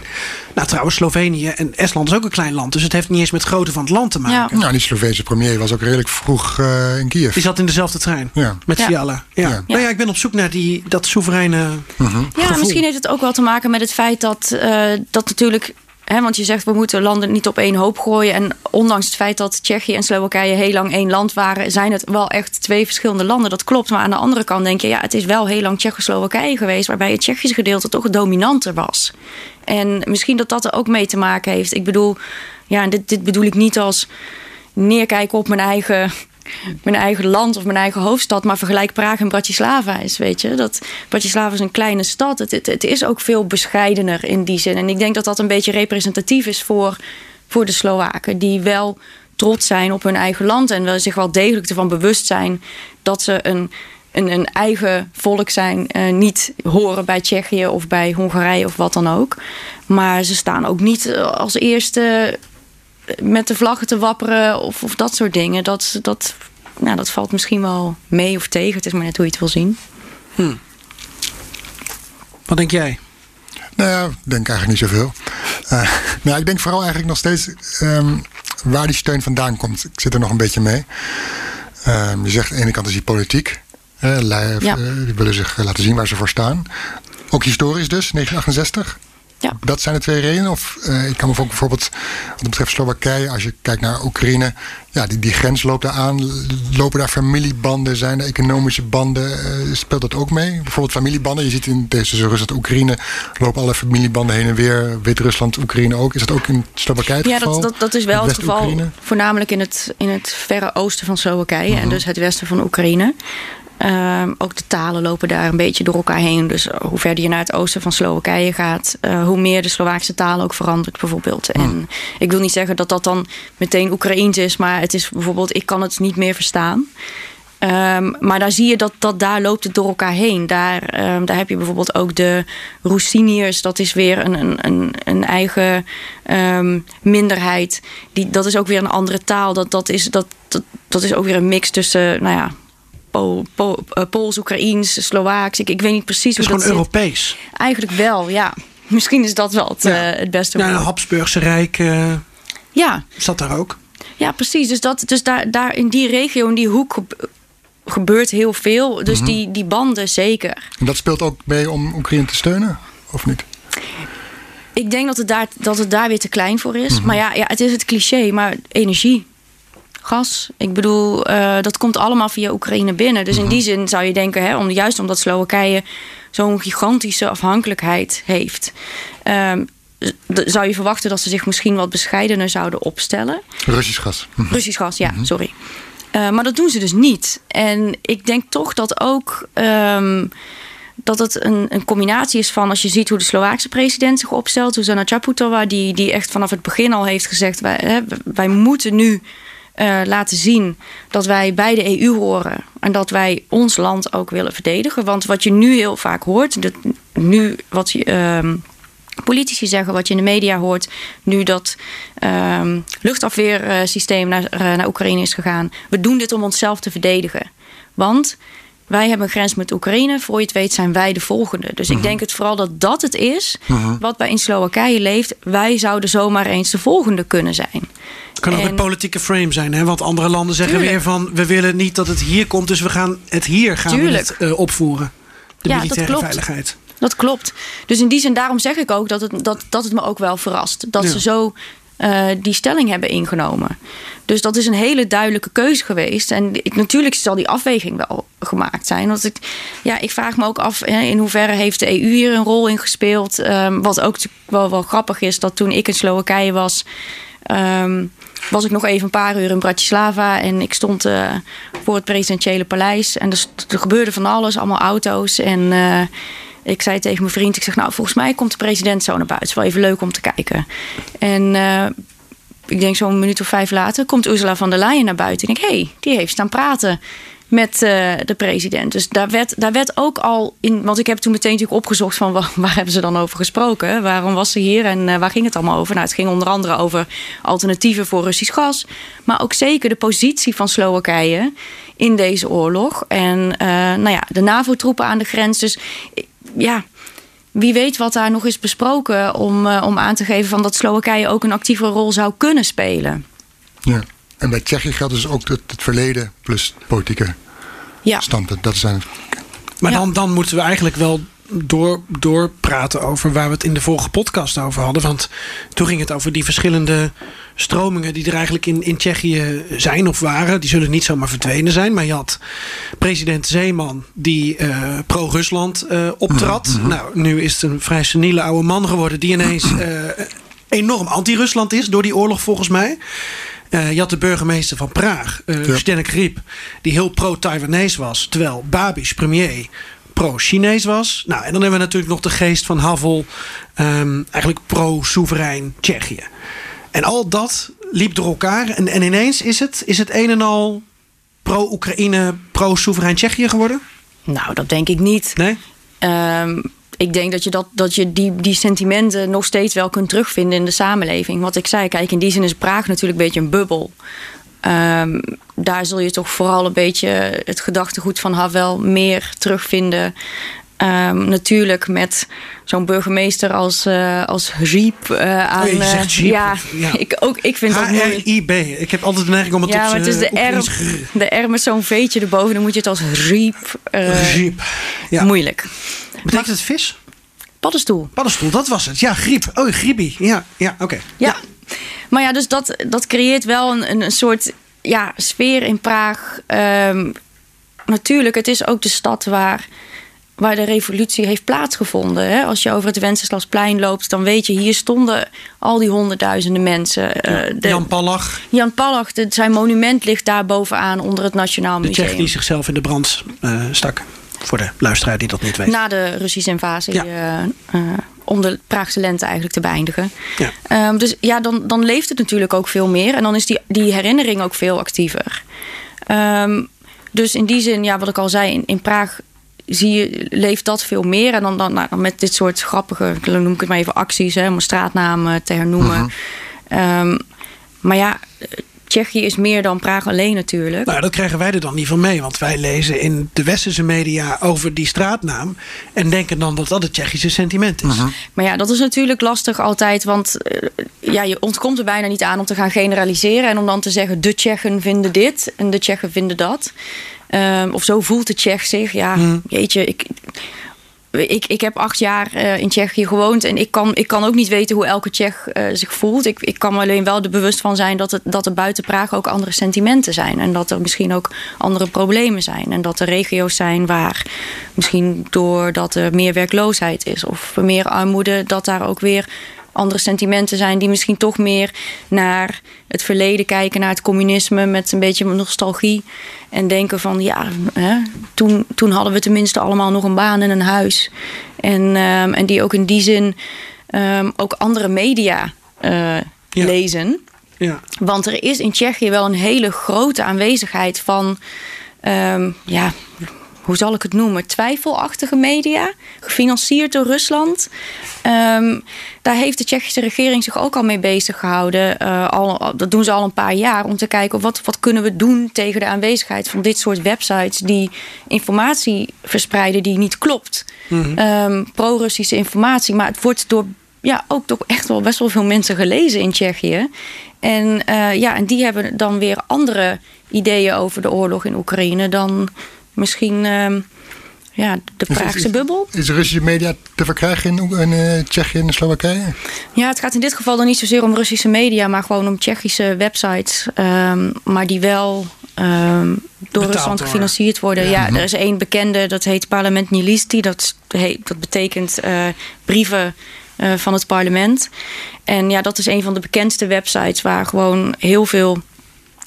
nou, trouwens, Slovenië en Estland is ook een klein land... dus het heeft niet eens met grootte van het land te maken. Ja. Nou, die Sloveense premier was ook redelijk vroeg uh, in Kiev. Die zat in dezelfde trein ja. met ja. Fiala. Ja. Ja. Ja. Nou ja, ik ben op zoek naar die, dat soevereine mm-hmm. gevoel. Ja, misschien heeft het ook wel te maken met het feit dat... Uh, dat natuurlijk... He, want je zegt, we moeten landen niet op één hoop gooien. En ondanks het feit dat Tsjechië en Slowakije heel lang één land waren... zijn het wel echt twee verschillende landen, dat klopt. Maar aan de andere kant denk je, ja, het is wel heel lang Tsjechoslowakije geweest... waarbij het Tsjechische gedeelte toch het dominanter was. En misschien dat dat er ook mee te maken heeft. Ik bedoel, ja, dit, dit bedoel ik niet als neerkijken op mijn eigen... mijn eigen land of mijn eigen hoofdstad... maar vergelijk Praag en Bratislava eens, weet je. Dat, Bratislava is een kleine stad. Het, het, het is ook veel bescheidener in die zin. En ik denk dat dat een beetje representatief is voor, voor de Slowaken... die wel trots zijn op hun eigen land... en wel zich wel degelijk ervan bewust zijn... dat ze een, een, een eigen volk zijn... Eh, niet horen bij Tsjechië of bij Hongarije of wat dan ook. Maar ze staan ook niet als eerste... met de vlaggen te wapperen of, of dat soort dingen. Dat, dat, nou, dat valt misschien wel mee of tegen. Het is maar net hoe je het wil zien. Hmm. Wat denk jij? Nou ja, ik denk eigenlijk niet zoveel. Uh, nou, ik denk vooral eigenlijk nog steeds... Um, waar die steun vandaan komt. Ik zit er nog een beetje mee. Um, je zegt, aan de ene kant is die politiek. Uh, li- ja. uh, die willen zich laten zien waar ze voor staan. Ook historisch dus, negentien achtenzestig. Ja. Dat zijn de twee redenen. Of uh, ik kan me ook bijvoorbeeld, wat betreft Slowakije, als je kijkt naar Oekraïne, ja, die, die grens loopt daar aan. Lopen daar familiebanden, zijn er economische banden, uh, speelt dat ook mee? Bijvoorbeeld familiebanden, je ziet in deze Rusland-Oekraïne, lopen alle familiebanden heen en weer. Wit-Rusland-Oekraïne ook. Is dat ook in Slowakije het ja, geval? Ja, dat, dat, dat is wel het geval. Voornamelijk in het, in het verre oosten van Slowakije mm-hmm. en dus het westen van Oekraïne. Uh, ook de talen lopen daar een beetje door elkaar heen. Dus hoe verder je naar het oosten van Slowakije gaat... Uh, hoe meer de Slovaakse taal ook verandert bijvoorbeeld. Hmm. En ik wil niet zeggen dat dat dan meteen Oekraïens is... maar het is bijvoorbeeld, ik kan het niet meer verstaan. Um, maar daar zie je dat, dat daar loopt het door elkaar heen. Daar, um, daar heb je bijvoorbeeld ook de Roesiniërs. Dat is weer een, een, een eigen um, minderheid. Die, dat is ook weer een andere taal. Dat, dat, is, dat, dat, dat is ook weer een mix tussen... Nou ja, Pools, po, po, Oekraïens, Slovaaks. Ik, ik weet niet precies hoe dat zit. Het is gewoon Europees. Eigenlijk wel, ja. Misschien is dat wel het, ja. uh, het beste. Ja, het Habsburgse Rijk uh, ja. zat daar ook. Ja, precies. Dus, dat, dus daar, daar in die regio, in die hoek gebeurt heel veel. Dus mm-hmm. die, die banden zeker. En dat speelt ook mee om Oekraïne te steunen, of niet? Ik denk dat het daar, dat het daar weer te klein voor is. Mm-hmm. Maar ja, ja, het is het cliché, maar energie. Gas. Ik bedoel, uh, dat komt allemaal via Oekraïne binnen. Dus mm-hmm. in die zin zou je denken, hè, om, juist omdat Slowakije zo'n gigantische afhankelijkheid heeft, Um, d- zou je verwachten dat ze zich misschien wat bescheidener zouden opstellen. Russisch gas. Mm-hmm. Russisch gas, ja, mm-hmm. sorry. Uh, maar dat doen ze dus niet. En ik denk toch dat ook Um, dat het een, een combinatie is van, als je ziet hoe de Slovaakse president zich opstelt, Zuzana Čaputová, die, die echt vanaf het begin al heeft gezegd, wij, hè, wij moeten nu Uh, laten zien dat wij bij de E U horen en dat wij ons land ook willen verdedigen. Want wat je nu heel vaak hoort, dat nu wat je Uh, politici zeggen, wat je in de media hoort, nu dat uh, luchtafweersysteem naar, uh, naar Oekraïne is gegaan. We doen dit om onszelf te verdedigen. Want wij hebben een grens met Oekraïne. Voor je het weet zijn wij de volgende. Dus uh-huh. ik denk het vooral dat dat het is uh-huh. wat bij in Slowakije leeft. Wij zouden zomaar eens de volgende kunnen zijn. Het kan en ook een politieke frame zijn. Hè? Want andere landen zeggen tuurlijk. weer van, we willen niet dat het hier komt. Dus we gaan het hier gaan we het, uh, opvoeren. De ja, militaire dat klopt. veiligheid. Dat klopt. Dus in die zin, daarom zeg ik ook dat het, dat, dat het me ook wel verrast. Dat ja. ze zo uh, die stelling hebben ingenomen. Dus dat is een hele duidelijke keuze geweest. En ik, natuurlijk zal die afweging wel gemaakt zijn. Want ik, ja, ik vraag me ook af hè, in hoeverre heeft de E U hier een rol in gespeeld. Um, wat ook wel, wel grappig is, dat toen ik in Slowakije was, Um, was ik nog even een paar uur in Bratislava en ik stond uh, voor het presidentiële paleis. En er, st- er gebeurde van alles, allemaal auto's. En uh, ik zei tegen mijn vriend, ik zeg, nou, volgens mij komt de president zo naar buiten. Het is wel even leuk om te kijken. En uh, ik denk zo'n minuut of vijf later komt Ursula von der Leyen naar buiten. Ik denk, hé, hey, die heeft staan praten met uh, de president. Dus daar werd, daar werd ook al in, want ik heb toen meteen natuurlijk opgezocht van waar, waar hebben ze dan over gesproken? Waarom was ze hier en uh, waar ging het allemaal over? Nou, het ging onder andere over alternatieven voor Russisch gas, maar ook zeker de positie van Slowakije in deze oorlog. En uh, nou ja, de NAVO-troepen aan de grens. Dus ja, wie weet wat daar nog is besproken om, uh, om aan te geven van dat Slowakije ook een actieve rol zou kunnen spelen. Ja. En bij Tsjechië geldt dus ook het, het verleden plus politieke ja. standpunt. Dat zijn. Maar ja. dan, dan moeten we eigenlijk wel door, door praten over waar we het in de vorige podcast over hadden. Want toen ging het over die verschillende stromingen die er eigenlijk in, in Tsjechië zijn of waren. Die zullen niet zomaar verdwenen zijn. Maar je had president Zeman die uh, pro-Rusland uh, optrad. Mm-hmm. Nou, nu is het een vrij seniele oude man geworden die ineens uh, enorm anti-Rusland is door die oorlog volgens mij. Uh, je had de burgemeester van Praag, uh, ja. Zdeněk Riep, die heel pro-Taiwanese was, terwijl Babiš, premier, pro-Chinees was. Nou, en dan hebben we natuurlijk nog de geest van Havel, um, eigenlijk pro-soeverein Tsjechië. En al dat liep door elkaar en, en ineens is het, is het een en al pro-Oekraïne, pro-soeverein Tsjechië geworden? Nou, dat denk ik niet. Nee? Um... Ik denk dat je, dat, dat je die, die sentimenten nog steeds wel kunt terugvinden in de samenleving. Wat ik zei, kijk, in die zin is Praag natuurlijk een beetje een bubbel. Um, daar zul je toch vooral een beetje het gedachtegoed van Havel meer terugvinden. Um, natuurlijk met zo'n burgemeester als, uh, als Riep. Uh, aan, oh, je zegt Riep. Uh, ja, ja. Ik, ook, ik vind dat H R I B. Ik heb altijd de neiging om het ja, op te zeggen. Ja, maar het is de R, de R met zo'n veetje erboven. Dan moet je het als Riep. Uh, Riep. Ja. Moeilijk. Betekent het vis? Paddenstoel. Paddenstoel, dat was het. Ja, griep. Oh, griepie. Ja, ja oké. Okay. Ja. ja, maar ja, dus dat, dat creëert wel een, een soort ja, sfeer in Praag. Um, natuurlijk, het is ook de stad waar, waar de revolutie heeft plaatsgevonden. Hè? Als je over het Wenceslasplein loopt, dan weet je, hier stonden al die honderdduizenden mensen. Uh, de, Jan Palach. Jan Palach, de, zijn monument ligt daar bovenaan onder het Nationaal Museum. De Tsjech die zichzelf in de brand uh, stak. Voor de luisteraar die dat niet weet. Na de Russische invasie. Ja. Uh, uh, om de Praagse lente eigenlijk te beëindigen. Ja. Um, dus ja, dan, dan leeft het natuurlijk ook veel meer. En dan is die, die herinnering ook veel actiever. Um, dus in die zin, ja, wat ik al zei. In, in Praag zie je, leeft dat veel meer. En dan, dan, nou, dan met dit soort grappige, dan noem ik het maar even acties. Hè, om straatnamen te hernoemen. Uh-huh. Um, maar ja, Tsjechië is meer dan Praag alleen natuurlijk. Nou, dat krijgen wij er dan niet van mee. Want wij lezen in de westerse media over die straatnaam en denken dan dat dat het Tsjechische sentiment is. Uh-huh. Maar ja, dat is natuurlijk lastig altijd. Want uh, ja, je ontkomt er bijna niet aan om te gaan generaliseren en om dan te zeggen de Tsjechen vinden dit en de Tsjechen vinden dat. Um, of zo voelt de Tsjech zich. Ja, mm. jeetje, ik... Ik, ik heb acht jaar uh, in Tsjechië gewoond en ik kan, ik kan ook niet weten hoe elke Tsjech uh, zich voelt. Ik, ik kan me alleen wel er bewust van zijn dat, het, dat er buiten Praag ook andere sentimenten zijn. En dat er misschien ook andere problemen zijn. En dat er regio's zijn waar misschien doordat er meer werkloosheid is of meer armoede, dat daar ook weer andere sentimenten zijn die misschien toch meer naar het verleden kijken, naar het communisme met een beetje nostalgie. En denken van, ja, hè, toen, toen hadden we tenminste allemaal nog een baan en een huis. En, um, en die ook in die zin um, ook andere media uh, ja. lezen. Ja. Want er is in Tsjechië wel een hele grote aanwezigheid van, um, ja, hoe zal ik het noemen, twijfelachtige media, gefinancierd door Rusland. Um, daar heeft de Tsjechische regering zich ook al mee bezig gehouden. Uh, al, dat doen ze al een paar jaar om te kijken wat, wat kunnen we doen tegen de aanwezigheid van dit soort websites die informatie verspreiden die niet klopt. Mm-hmm. Um, pro-Russische informatie, maar het wordt door ja, ook door echt wel best wel veel mensen gelezen in Tsjechië. En, uh, ja, en die hebben dan weer andere ideeën over de oorlog in Oekraïne dan misschien uh, ja, de Praagse bubbel. Is, is de Russische media te verkrijgen in, in uh, Tsjechië en Slowakije? Ja, het gaat in dit geval dan niet zozeer om Russische media, maar gewoon om Tsjechische websites. Um, maar die wel um, door Betaald Rusland door. gefinancierd worden. Ja, ja, mm-hmm. Er is één bekende, dat heet Parlament Nilisti. Dat, dat betekent uh, brieven uh, van het parlement. En ja, dat is een van de bekendste websites waar gewoon heel veel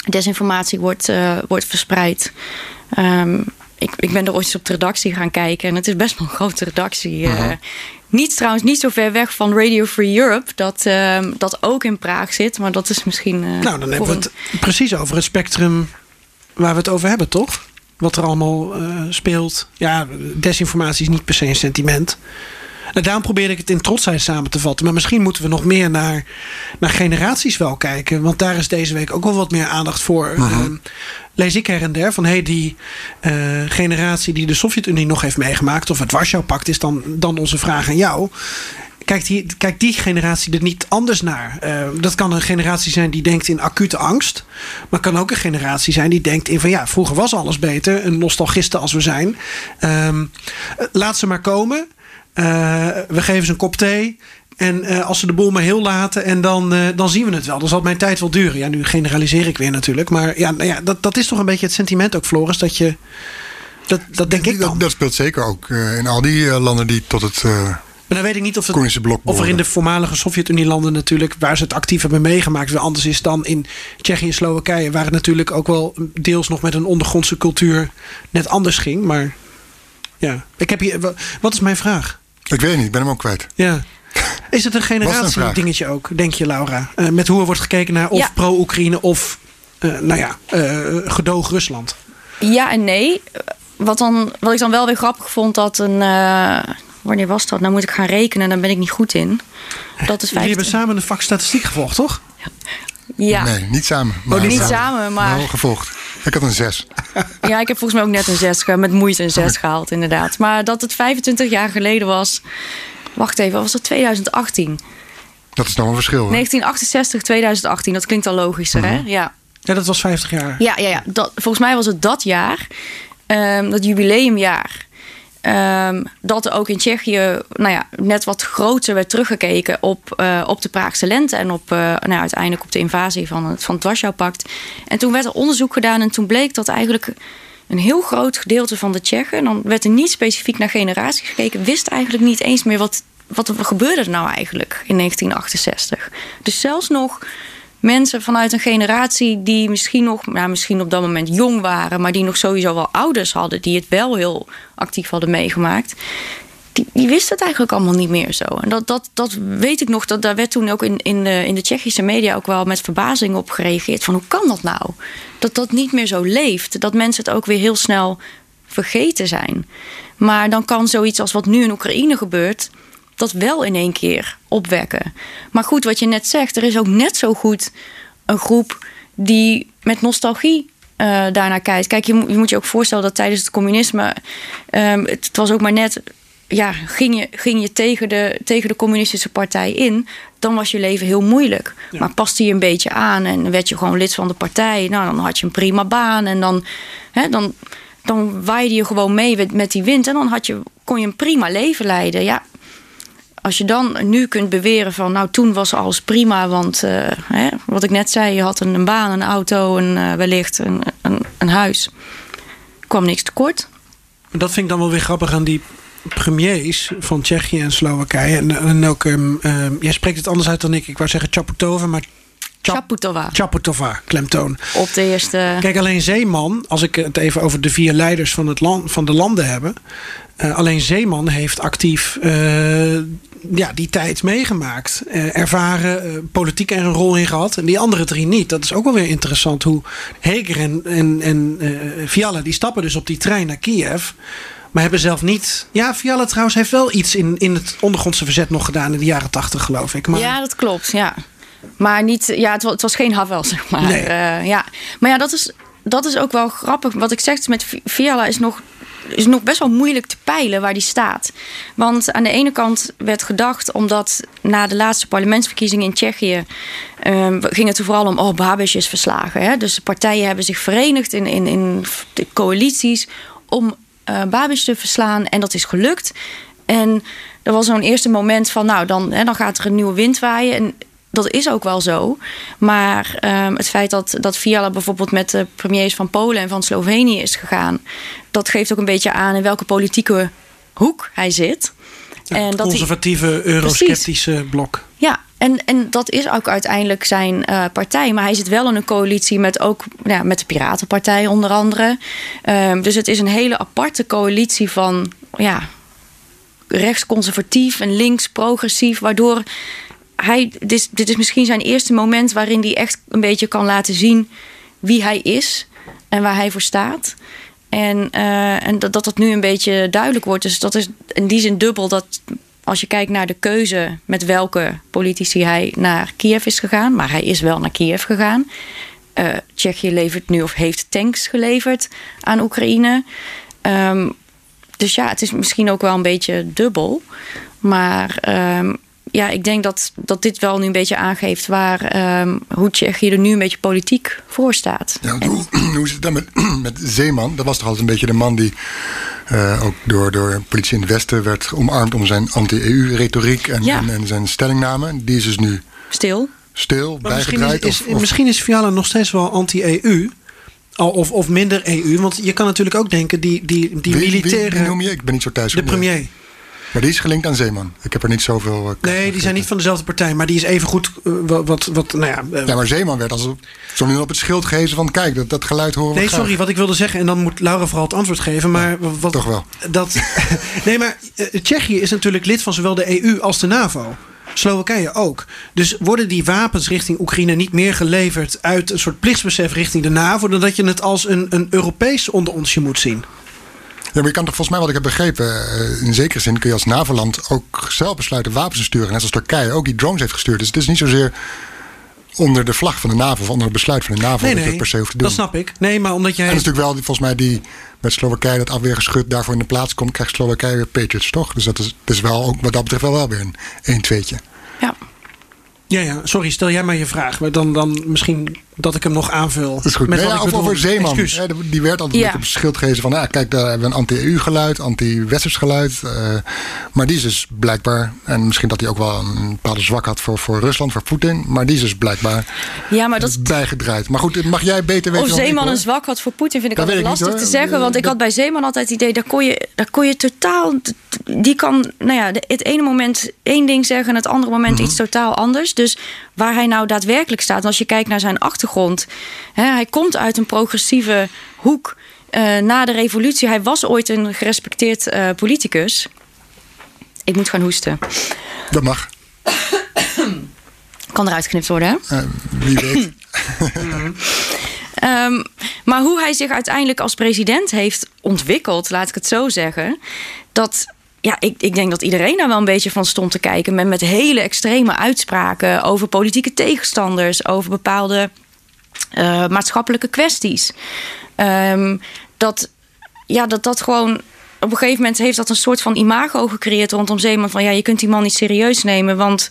desinformatie wordt, uh, wordt verspreid. Um, ik, ik ben er ooit eens op de redactie gaan kijken. En het is best wel een grote redactie. Uh-huh. Uh, niet trouwens niet zo ver weg van Radio Free Europe. Dat, uh, dat ook in Praag zit. Maar dat is misschien... Uh, nou, dan hebben we het een... precies over het spectrum waar we het over hebben, toch? Wat er allemaal uh, speelt. Ja, desinformatie is niet per se een sentiment. Nou, daarom probeer ik het in trotsheid samen te vatten. Maar misschien moeten we nog meer naar, naar generaties wel kijken. Want daar is deze week ook wel wat meer aandacht voor. Uh-huh. Uh, lees ik her en der van hey, die uh, generatie die de Sovjet-Unie nog heeft meegemaakt. Of het Warschaupact is dan, dan onze vraag aan jou. Kijkt die, kijkt die generatie er niet anders naar? Uh, dat kan een generatie zijn die denkt in acute angst. Maar kan ook een generatie zijn die denkt in van ja, vroeger was alles beter. Een nostalgisten als we zijn. Uh, laat ze maar komen. Uh, we geven ze een kop thee. En uh, als ze de boel maar heel laten, en dan, uh, dan zien we het wel. Dan zal mijn tijd wel duren. Ja, nu generaliseer ik weer natuurlijk. Maar ja, nou ja, dat, dat is toch een beetje het sentiment ook, Floris. Dat je dat, dat denk ik dan. Dat, dat speelt zeker ook uh, in al die uh, landen die tot het... Uh... Maar dan weet ik niet of, het, of er in de voormalige Sovjet-Unie-landen natuurlijk, waar ze het actief hebben meegemaakt, weer anders is dan in Tsjechië en Slowakije, waar het natuurlijk ook wel deels nog met een ondergrondse cultuur net anders ging. Maar ja, ik heb hier, wat is mijn vraag? Ik weet niet, ik ben hem ook kwijt. Ja. Is het een generatie dingetje ook, denk je, Laura? Uh, met hoe er wordt gekeken naar of ja. pro-Oekraïne of uh, nou ja, uh, gedoog Rusland? Ja en nee. Wat, dan, wat ik dan wel weer grappig vond, dat een... Uh, wanneer was dat? Nou moet ik gaan rekenen, daar ben ik niet goed in. Dat is vijftien... Jullie hebben samen een vak statistiek gevolgd, toch? Ja. Ja. Nee, niet samen. Maar oh, niet samen, samen maar... maar gevolgd. Ik had een zes. Ja, ik heb volgens mij ook net een zes gehaald. Met moeite een zes gehaald, inderdaad. Maar dat het vijfentwintig jaar geleden was... Wacht even, was dat twintig achttien? Dat is nou een verschil. Hè? negentien achtenzestig, twintig achttien. Dat klinkt al logischer, mm-hmm. hè? Ja. Ja, dat was vijftig jaar. Ja, ja, ja. Dat, volgens mij was het dat jaar. Um, dat jubileumjaar. Um, dat er ook in Tsjechië nou ja, net wat groter werd teruggekeken op, uh, op de Praagse lente en op, uh, nou, uiteindelijk op de invasie van het, van het Warschaupact. En toen werd er onderzoek gedaan en toen bleek dat eigenlijk een heel groot gedeelte van de Tsjechen, dan werd er niet specifiek naar generaties gekeken, wist eigenlijk niet eens meer wat, wat er gebeurde er nou eigenlijk in negentien achtenzestig. Dus zelfs nog mensen vanuit een generatie die misschien nog, nou, misschien op dat moment jong waren, maar die nog sowieso wel ouders hadden, die het wel heel actief hadden meegemaakt, die, die wisten het eigenlijk allemaal niet meer zo. En dat, dat, dat weet ik nog, dat, daar werd toen ook in, in, de, in de Tsjechische media ook wel met verbazing op gereageerd van hoe kan dat nou? Dat dat niet meer zo leeft, dat mensen het ook weer heel snel vergeten zijn. Maar dan kan zoiets als wat nu in Oekraïne gebeurt, dat wel in één keer opwekken. Maar goed, wat je net zegt, er is ook net zo goed een groep die met nostalgie uh, daarnaar kijkt. Kijk, je, je moet je ook voorstellen dat tijdens het communisme... Um, het, het was ook maar net... Ja, ging je, ging je tegen, de, tegen de communistische partij in... dan was je leven heel moeilijk. Ja. Maar paste je een beetje aan en werd je gewoon lid van de partij... nou, dan had je een prima baan en dan... Hè, dan Dan waaide je gewoon mee met, met die wind. En dan had je, kon je een prima leven leiden. Ja, als je dan nu kunt beweren van... nou, toen was alles prima. Want uh, hè, wat ik net zei, je had een, een baan, een auto... en uh, wellicht een, een, een huis. Er kwam niks tekort. Dat vind ik dan wel weer grappig aan die premiers... van Tsjechië en Slowakije. En, en ook, um, um, jij spreekt het anders uit dan ik. Ik wou zeggen Čaputová, maar... Čaputová. Čaputová, klemtoon. Op de eerste... Kijk, alleen Zeman, als ik het even over de vier leiders van, het land, van de landen heb... Uh, alleen Zeman heeft actief uh, ja, die tijd meegemaakt. Uh, ervaren, uh, politiek er een rol in gehad. En die andere drie niet. Dat is ook wel weer interessant hoe Heger en, en, en uh, Fiala... die stappen dus op die trein naar Kiev... maar hebben zelf niet... Ja, Fiala trouwens heeft wel iets in, in het ondergrondse verzet nog gedaan... in de jaren tachtig, geloof ik. Maar... Ja, dat klopt, ja. Maar niet, ja, het was, het was geen Havel, zeg maar. Nee. Uh, ja. Maar ja, dat is, dat is ook wel grappig. Wat ik zeg met Fiala is nog, is nog best wel moeilijk te peilen waar die staat. Want aan de ene kant werd gedacht... omdat na de laatste parlementsverkiezingen in Tsjechië... Uh, ging het er vooral om, oh, Babiš is verslagen. Hè? Dus de partijen hebben zich verenigd in, in, in de coalities... om uh, Babiš te verslaan en dat is gelukt. En er was zo'n eerste moment van... nou, dan, hè, dan gaat er een nieuwe wind waaien... En, dat is ook wel zo. Maar um, het feit dat, dat Fiala bijvoorbeeld met de premiers van Polen en van Slovenië is gegaan... dat geeft ook een beetje aan in welke politieke hoek hij zit. Ja, en het dat conservatieve, hij... eurosceptische blok. Ja, en, en dat is ook uiteindelijk zijn uh, partij. Maar hij zit wel in een coalitie met, ook, ja, met de Piratenpartij onder andere. Um, dus het is een hele aparte coalitie van ja, rechtsconservatief en links-progressief... waardoor... Hij, dit, is, dit is misschien zijn eerste moment waarin hij echt een beetje kan laten zien wie hij is en waar hij voor staat. En, uh, en dat, dat dat nu een beetje duidelijk wordt. Dus dat is in die zin dubbel dat als je kijkt naar de keuze met welke politici hij naar Kiev is gegaan. Maar hij is wel naar Kiev gegaan. Uh, Tsjechië levert nu of heeft tanks geleverd aan Oekraïne. Um, dus ja, het is misschien ook wel een beetje dubbel. Maar... Um, Ja, ik denk dat, dat dit wel nu een beetje aangeeft... waar um, hoe Tsjechië er nu een beetje politiek voor staat. Ja, en... hoe, hoe zit het dan met, met Zeman? Dat was toch altijd een beetje de man die... Uh, ook door, door politie in het Westen werd omarmd... om zijn anti-E U-retoriek en, ja. en, en zijn stellingnamen. Die is dus nu... Stil. Stil, bijgedraaid. Misschien, of... misschien is Fiala nog steeds wel anti-E U... Of, of minder E U. Want je kan natuurlijk ook denken... die, die, die wie, militaire... Wie, wie noem je? Ik ben niet zo thuis. De premier... Maar die is gelinkt aan Zeman. Ik heb er niet zoveel... Uh, nee, die zijn kent. niet van dezelfde partij. Maar die is evengoed uh, wat... wat nou ja, uh, ja, maar Zeman werd als zo nu op het schild gehezen van... Kijk, dat, dat geluid horen we Nee, graag. sorry, wat ik wilde zeggen... En dan moet Laura vooral het antwoord geven. Maar ja, wat, toch wel. Dat, nee, maar uh, Tsjechië is natuurlijk lid van zowel de E U als de NAVO. Slowakije ook. Dus worden die wapens richting Oekraïne niet meer geleverd... uit een soort plichtsbesef richting de NAVO... dan dat je het als een, een Europees onder onsje moet zien? Ja, maar je kan toch volgens mij, wat ik heb begrepen... in zekere zin kun je als NAVO-land ook zelf besluiten wapens te sturen. Net als Turkije ook die drones heeft gestuurd. Dus het is niet zozeer onder de vlag van de NAVO... of onder het besluit van de NAVO nee, dat nee, het per se hoeft te doen. Dat snap ik. Nee, maar omdat jij... En dat is natuurlijk wel volgens mij die met Slowakije... dat afweergeschut daarvoor in de plaats komt... krijgt Slowakije weer Patriots, toch? Dus dat is, dat is wel ook wat dat betreft wel, wel weer een een-tweetje. Ja. Ja, ja, sorry, stel jij maar je vraag. Maar dan, dan misschien dat ik hem nog aanvul. Dat is goed. Met nee, ja, of over Zeman. Hè, die werd altijd ja. een beetje op schild gehezen van... Ah, kijk, daar hebben we een anti-E U geluid, anti-Westers geluid. Uh, maar die is dus blijkbaar... en misschien dat hij ook wel een bepaalde zwak had voor, voor Rusland, voor Poetin... maar die is dus blijkbaar ja, maar dat... bijgedraaid. Maar goed, mag jij beter weten... Of Zeman ik, een zwak had voor Poetin vind ik altijd lastig niet, te zeggen. Want ik dat... had bij Zeman altijd het idee... daar kon je, daar kon je totaal... die kan nou ja, het ene moment één ding zeggen... en het andere moment mm-hmm. iets totaal anders... Dus waar hij nou daadwerkelijk staat... en als je kijkt naar zijn achtergrond... Hè, hij komt uit een progressieve hoek uh, na de revolutie. Hij was ooit een gerespecteerd uh, politicus. Ik moet gaan hoesten. Dat mag. Kan eruit geknipt worden, hè? Uh, wie weet. um, maar hoe hij zich uiteindelijk als president heeft ontwikkeld... laat ik het zo zeggen... dat... Ja, ik, ik denk dat iedereen daar wel een beetje van stond te kijken. Met, met hele extreme uitspraken over politieke tegenstanders. Over bepaalde uh, maatschappelijke kwesties. Um, dat, ja, dat dat gewoon... Op een gegeven moment heeft dat een soort van imago gecreëerd rondom Zeman. Van ja, je kunt die man niet serieus nemen, want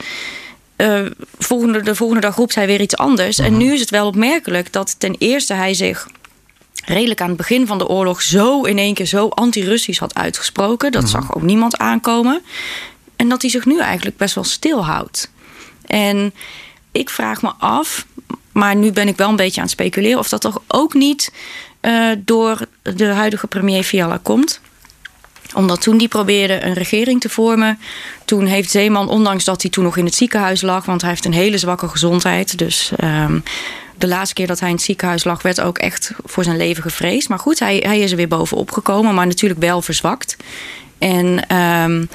uh, volgende, de volgende dag roept hij weer iets anders. En nu is het wel opmerkelijk dat ten eerste hij zich redelijk aan het begin van de oorlog zo in één keer zo anti-Russisch had uitgesproken. Dat zag ook niemand aankomen. En dat hij zich nu eigenlijk best wel stilhoudt. En ik vraag me af, maar nu ben ik wel een beetje aan het speculeren, of dat toch ook niet uh, door de huidige premier Fiala komt. Omdat toen die probeerde een regering te vormen, toen heeft Zeman, ondanks dat hij toen nog in het ziekenhuis lag, want hij heeft een hele zwakke gezondheid, dus um, de laatste keer dat hij in het ziekenhuis lag, werd ook echt voor zijn leven gevreesd. Maar goed, hij, hij is er weer bovenop gekomen, maar natuurlijk wel verzwakt. En um,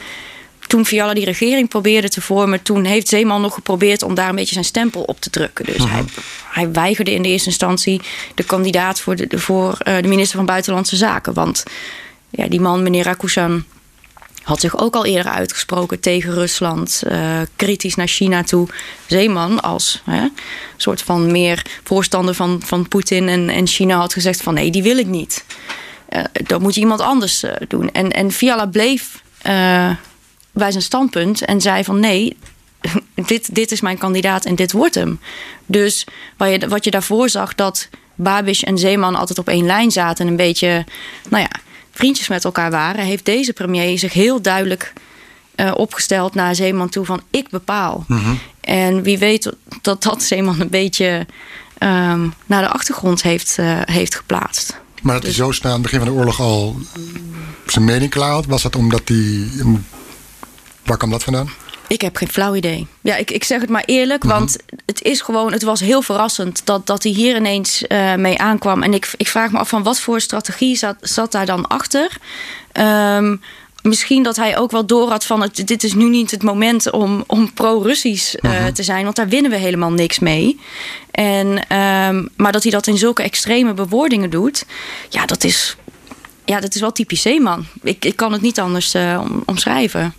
toen Fiala die regering probeerde te vormen, toen heeft Zeman nog geprobeerd om daar een beetje zijn stempel op te drukken. Dus hij, hij weigerde in de eerste instantie de kandidaat voor de, voor, uh, de minister van Buitenlandse Zaken, want ja, die man, meneer Rakusan, had zich ook al eerder uitgesproken tegen Rusland, uh, kritisch naar China toe. Zeman als hè, soort van meer voorstander van, van Poetin en, en China had gezegd van nee, die wil ik niet. Uh, dat moet iemand anders uh, doen. En, en Fiala bleef uh, bij zijn standpunt en zei van nee, dit, dit is mijn kandidaat en dit wordt hem. Dus wat je, wat je daarvoor zag, dat Babiš en Zeman altijd op één lijn zaten en een beetje, nou ja, vriendjes met elkaar waren, heeft deze premier zich heel duidelijk uh, opgesteld naar Zeman toe van ik bepaal. Mm-hmm. En wie weet dat dat Zeman een beetje um, naar de achtergrond heeft, uh, heeft geplaatst. Maar dat dus hij zo snel aan het begin van de oorlog al zijn mening klaar had, was dat omdat hij... Waar kwam dat vandaan? Ik heb geen flauw idee. Ja, ik, ik zeg het maar eerlijk, mm-hmm. want het is gewoon, het was heel verrassend dat, dat hij hier ineens uh, mee aankwam. En ik, ik vraag me af van wat voor strategie zat, zat daar dan achter? Um, misschien dat hij ook wel door had van het, dit is nu niet het moment om, om pro-Russisch uh, mm-hmm. te zijn, want daar winnen we helemaal niks mee. En, um, maar dat hij dat in zulke extreme bewoordingen doet, ja, dat is, ja, dat is wel typisch Zeman. Ik, ik kan het niet anders uh, om, omschrijven.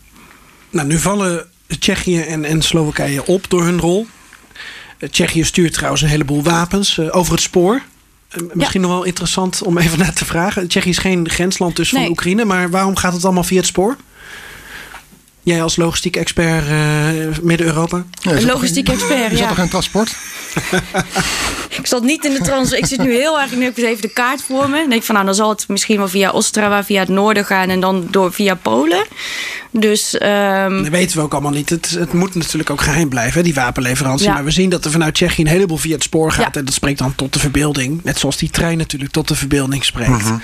Nou, nu vallen Tsjechië en, en Slowakije op door hun rol. Tsjechië stuurt trouwens een heleboel wapens uh, over het spoor. Uh, misschien ja. nog wel interessant om even naar te vragen. Tsjechië is geen grensland dus nee. van Oekraïne, maar waarom gaat het allemaal via het spoor? Jij als logistiek expert uh, Midden-Europa? Ja, een logistiek geen, expert, ja. Is dat toch geen transport? Ik zat niet in de trans. Ik zit nu heel erg. Nu heb ik even de kaart voor me. En denk van nou, dan zal het misschien wel via Ostrava, via het noorden gaan en dan door via Polen. Dus. Um... Dat weten we ook allemaal niet. Het, het moet natuurlijk ook geheim blijven, hè, die wapenleverantie. Ja. Maar we zien dat er vanuit Tsjechië een heleboel via het spoor gaat. Ja. En dat spreekt dan tot de verbeelding. Net zoals die trein natuurlijk tot de verbeelding spreekt. Uh-huh.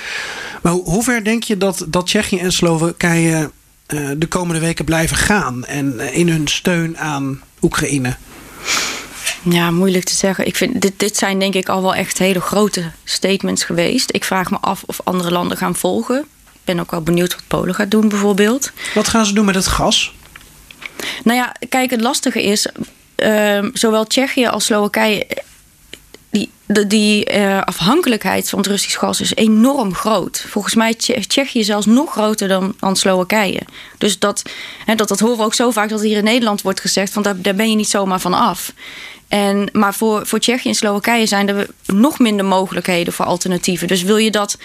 Maar ho- hoe ver denk je dat, dat Tsjechië en Slowakije Uh, de komende weken blijven gaan en uh, in hun steun aan Oekraïne? Ja, moeilijk te zeggen. Ik vind, dit, dit zijn denk ik al wel echt hele grote statements geweest. Ik vraag me af of andere landen gaan volgen. Ik ben ook wel benieuwd wat Polen gaat doen bijvoorbeeld. Wat gaan ze doen met het gas? Nou ja, kijk, het lastige is, uh, zowel Tsjechië als Slowakije, die, de, die uh, afhankelijkheid van het Russisch gas is enorm groot. Volgens mij is Tsjechië zelfs nog groter dan, dan Slowakije. Dus dat, hè, dat, dat horen we ook zo vaak dat hier in Nederland wordt gezegd, want daar, daar ben je niet zomaar van af. En, maar voor, voor Tsjechië en Slowakije zijn er nog minder mogelijkheden voor alternatieven. Dus wil je dat,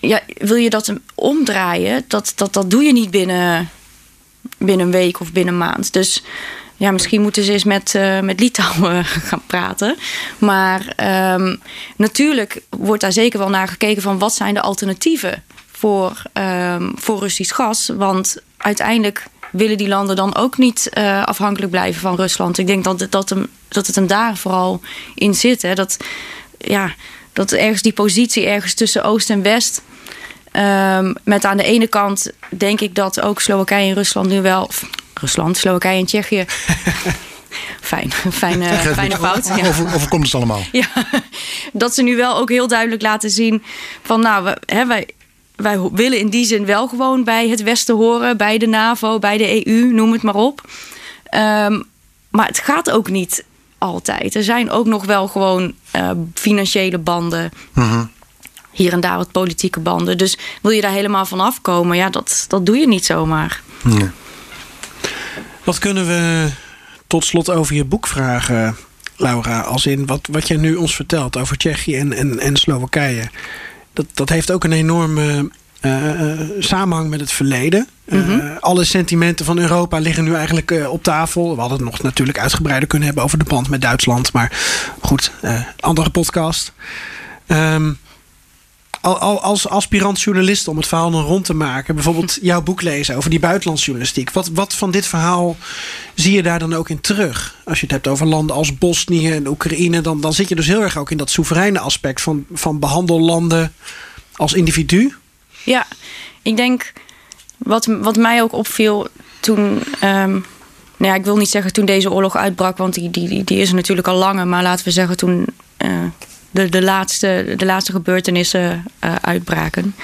ja, wil je dat omdraaien, dat, dat, dat doe je niet binnen, binnen een week of binnen een maand. Dus ja, misschien moeten ze eens met, uh, met Litouwen gaan praten. Maar um, natuurlijk wordt daar zeker wel naar gekeken van wat zijn de alternatieven voor, um, voor Russisch gas. Want uiteindelijk willen die landen dan ook niet uh, afhankelijk blijven van Rusland. Ik denk dat, dat, hem, dat het hem daar vooral in zit. Hè. Dat, ja, dat ergens die positie ergens tussen Oost en West. Um, met aan de ene kant denk ik dat ook Slowakije en Rusland nu wel... Rusland, Slowakije en Tsjechië. Fijn, fijne, fijne fout. Ja. Over, overkomt het allemaal. Ja, dat ze nu wel ook heel duidelijk laten zien van nou, we, hè, wij, wij willen in die zin wel gewoon bij het Westen horen, bij de NAVO, bij de E U, noem het maar op. Um, maar het gaat ook niet altijd. Er zijn ook nog wel gewoon uh, financiële banden. Mm-hmm. Hier en daar wat politieke banden. Dus wil je daar helemaal van afkomen, ja, dat, dat doe je niet zomaar. Nee. Wat kunnen we tot slot over je boek vragen, Laura, als in wat, wat jij nu ons vertelt over Tsjechië en, en, en Slowakije. Dat, dat heeft ook een enorme uh, samenhang met het verleden. Mm-hmm. Uh, alle sentimenten van Europa liggen nu eigenlijk uh, op tafel. We hadden het nog natuurlijk uitgebreider kunnen hebben over de band met Duitsland. Maar goed, uh, andere podcast. Um, Als aspirant journalist, om het verhaal nog rond te maken, bijvoorbeeld jouw boek lezen over die buitenlandsjournalistiek. Wat, wat van dit verhaal zie je daar dan ook in terug? Als je het hebt over landen als Bosnië en Oekraïne, dan, dan zit je dus heel erg ook in dat soevereine aspect van, van behandel landen als individu. Ja, ik denk wat, wat mij ook opviel toen, um, nou ja, ik wil niet zeggen toen deze oorlog uitbrak, want die, die, die is er natuurlijk al langer, maar laten we zeggen toen... Uh, De, de, laatste, de laatste gebeurtenissen uh, uitbraken.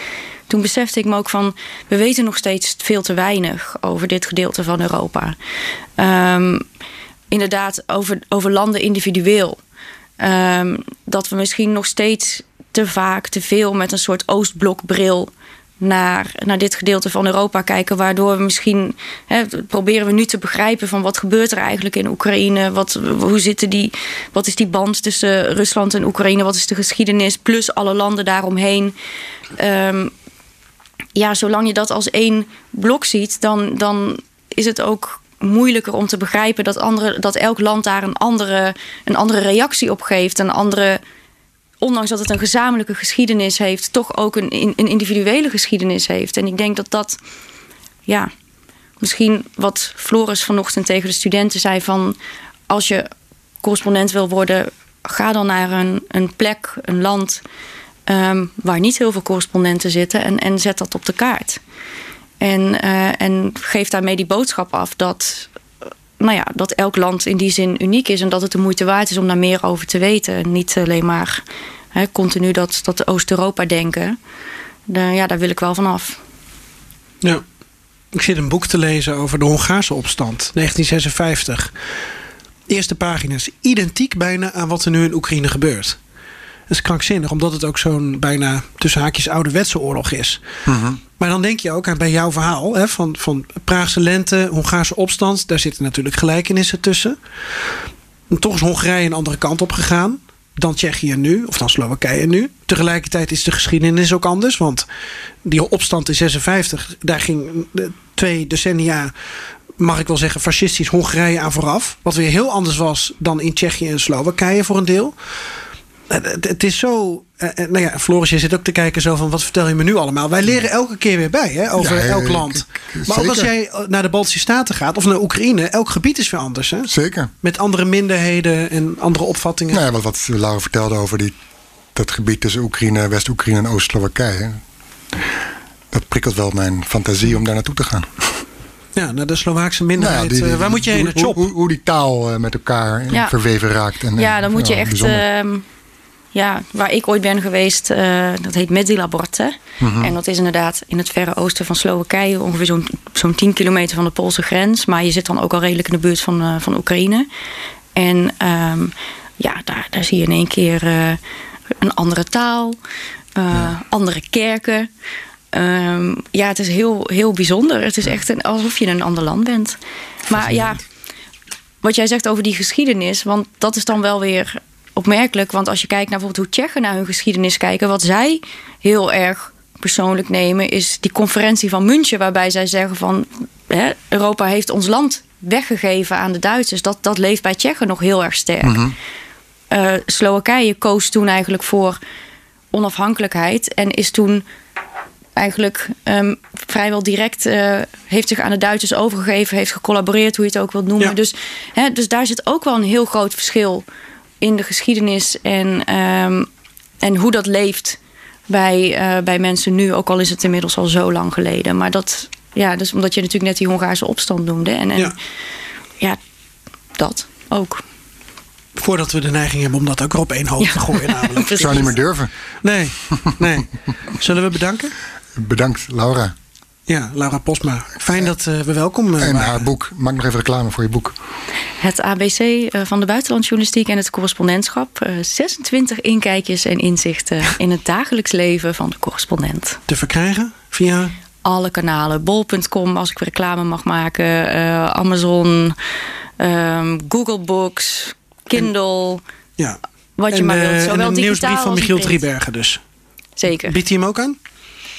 Toen besefte ik me ook van... we weten nog steeds veel te weinig over dit gedeelte van Europa. Um, inderdaad, over, over landen individueel. Um, dat we misschien nog steeds te vaak, te veel... met een soort Oostblokbril naar, naar dit gedeelte van Europa kijken... waardoor we misschien... Hè, proberen we nu te begrijpen van wat gebeurt er eigenlijk in Oekraïne... Wat, hoe zitten die, wat is die band tussen Rusland en Oekraïne... wat is de geschiedenis, plus alle landen daaromheen. Um, ja, zolang je dat als één blok ziet... dan, dan is het ook moeilijker om te begrijpen... dat, andere, dat elk land daar een andere, een andere reactie op geeft... een andere... ondanks dat het een gezamenlijke geschiedenis heeft... toch ook een, een individuele geschiedenis heeft. En ik denk dat dat... ja, misschien wat Floris vanochtend tegen de studenten zei... van als je correspondent wil worden... ga dan naar een, een plek, een land... Um, waar niet heel veel correspondenten zitten... en, en zet dat op de kaart. En, uh, en geef daarmee die boodschap af... dat, nou ja, dat elk land in die zin uniek is... en dat het de moeite waard is om daar meer over te weten. En niet alleen maar... He, continu dat, dat Oost-Europa denken. De, ja, daar wil ik wel van af. Ja. Ik zit een boek te lezen over de Hongaarse opstand, negentien zesenvijftig. Eerste pagina's, identiek bijna aan wat er nu in Oekraïne gebeurt. Dat is krankzinnig, omdat het ook zo'n bijna tussen haakjes ouderwetse oorlog is. Mm-hmm. Maar dan denk je ook aan bij jouw verhaal... Hè, van, van Praagse lente, Hongaarse opstand... daar zitten natuurlijk gelijkenissen tussen. En toch is Hongarije een andere kant op gegaan... dan Tsjechië nu, of dan Slowakije nu. Tegelijkertijd is de geschiedenis ook anders. Want die opstand in zesenvijftig... daar ging twee decennia, mag ik wel zeggen... fascistisch Hongarije aan vooraf. Wat weer heel anders was dan in Tsjechië en Slowakije voor een deel. Het is zo... Nou ja, Floris, je zit ook te kijken zo van... wat vertel je me nu allemaal? Wij leren elke keer weer bij, hè, over ja, elk land. Ik, ik, maar ook als jij naar de Baltische Staten gaat... of naar Oekraïne, elk gebied is weer anders. Hè? Zeker. Met andere minderheden en andere opvattingen. Nou ja, wat, wat Laura vertelde over die, dat gebied tussen Oekraïne... West-Oekraïne en Oost-Slowakije. Dat prikkelt wel mijn fantasie om daar naartoe te gaan. Ja, naar de Slovaakse minderheid. Nou ja, die, die, waar moet je heen? Hoe, hoe, hoe die taal met elkaar ja. verweven raakt. En, ja, dan en, moet je echt... Ja, waar ik ooit ben geweest, uh, dat heet Medzilaborte. Mm-hmm. En dat is inderdaad in het verre oosten van Slowakije... ongeveer zo'n, zo'n tien kilometer van de Poolse grens. Maar je zit dan ook al redelijk in de buurt van, uh, van Oekraïne. En um, ja, daar, daar zie je in één keer uh, een andere taal, uh, ja. andere kerken. Um, ja, het is heel, heel bijzonder. Het is echt een, alsof je in een ander land bent. Maar ja, wat jij zegt over die geschiedenis... want dat is dan wel weer... opmerkelijk, want als je kijkt naar bijvoorbeeld hoe Tsjechen naar hun geschiedenis kijken... wat zij heel erg persoonlijk nemen... is die conferentie van München, waarbij zij zeggen van... Hè, Europa heeft ons land weggegeven aan de Duitsers. Dat, dat leeft bij Tsjechen nog heel erg sterk. Mm-hmm. uh, Slowakije koos toen eigenlijk voor onafhankelijkheid... en is toen eigenlijk um, vrijwel direct... Uh, heeft zich aan de Duitsers overgegeven, heeft gecollaboreerd... hoe je het ook wilt noemen. Ja. Dus, hè, dus daar zit ook wel een heel groot verschil... in de geschiedenis en, um, en hoe dat leeft bij, uh, bij mensen nu. Ook al is het inmiddels al zo lang geleden. Maar dat, ja, dus omdat je natuurlijk net die Hongaarse opstand noemde. En, en ja. ja, dat ook. Voordat we de neiging hebben om dat ook op één hoop ja. te gooien. Namelijk. Ik zou niet meer durven. Nee, nee. Zullen we bedanken? Bedankt, Laura. Ja, Laura Posma. Fijn dat uh, we welkom uh, En haar waren. Boek. Maak nog even reclame voor je boek. Het A B C uh, van de buitenlandjournalistiek en het correspondentschap. Uh, zesentwintig inkijkjes en inzichten in het dagelijks leven van de correspondent. Te verkrijgen via? Alle kanalen. bol punt com als ik reclame mag maken. Uh, Amazon. Um, Google Books. Kindle, en, ja. wat je en, maar wilt. Zowel en een nieuwsbrief van Michiel Driebergen dus. Zeker. Biedt hij hem ook aan?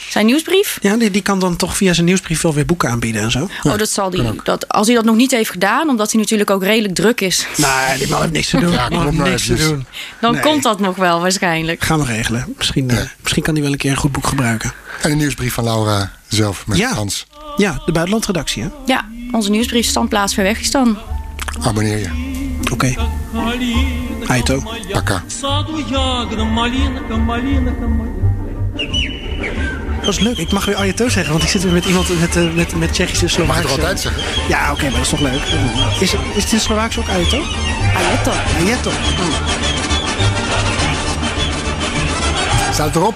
Zijn nieuwsbrief? Ja, die, die kan dan toch via zijn nieuwsbrief wel weer boeken aanbieden en zo. Ja, oh, dat zal die. Dat, als hij dat nog niet heeft gedaan, omdat hij natuurlijk ook redelijk druk is. Nee, die man heeft niks te doen. Ja, man niks is. te doen. Dan nee. komt dat nog wel waarschijnlijk. Gaan we regelen. Misschien, ja. uh, misschien kan hij wel een keer een goed boek gebruiken. En een nieuwsbrief van Laura zelf met ja. Hans. Ja, de buitenlandredactie, hè? Ja, onze nieuwsbrief Standplaats Ver Weg is dan. Abonneer je. Oké. Okay. Aito. Paka. Dat is leuk. Ik mag weer Ajato zeggen, want ik zit weer met iemand met, met, met, met Tsjechische Slovaakse. Mag je toch altijd zeggen? Ja, oké, okay, maar dat is toch leuk. Is, is het in Slovaaks ook Ajato? Ajato. Ajato. Mm. Staat erop.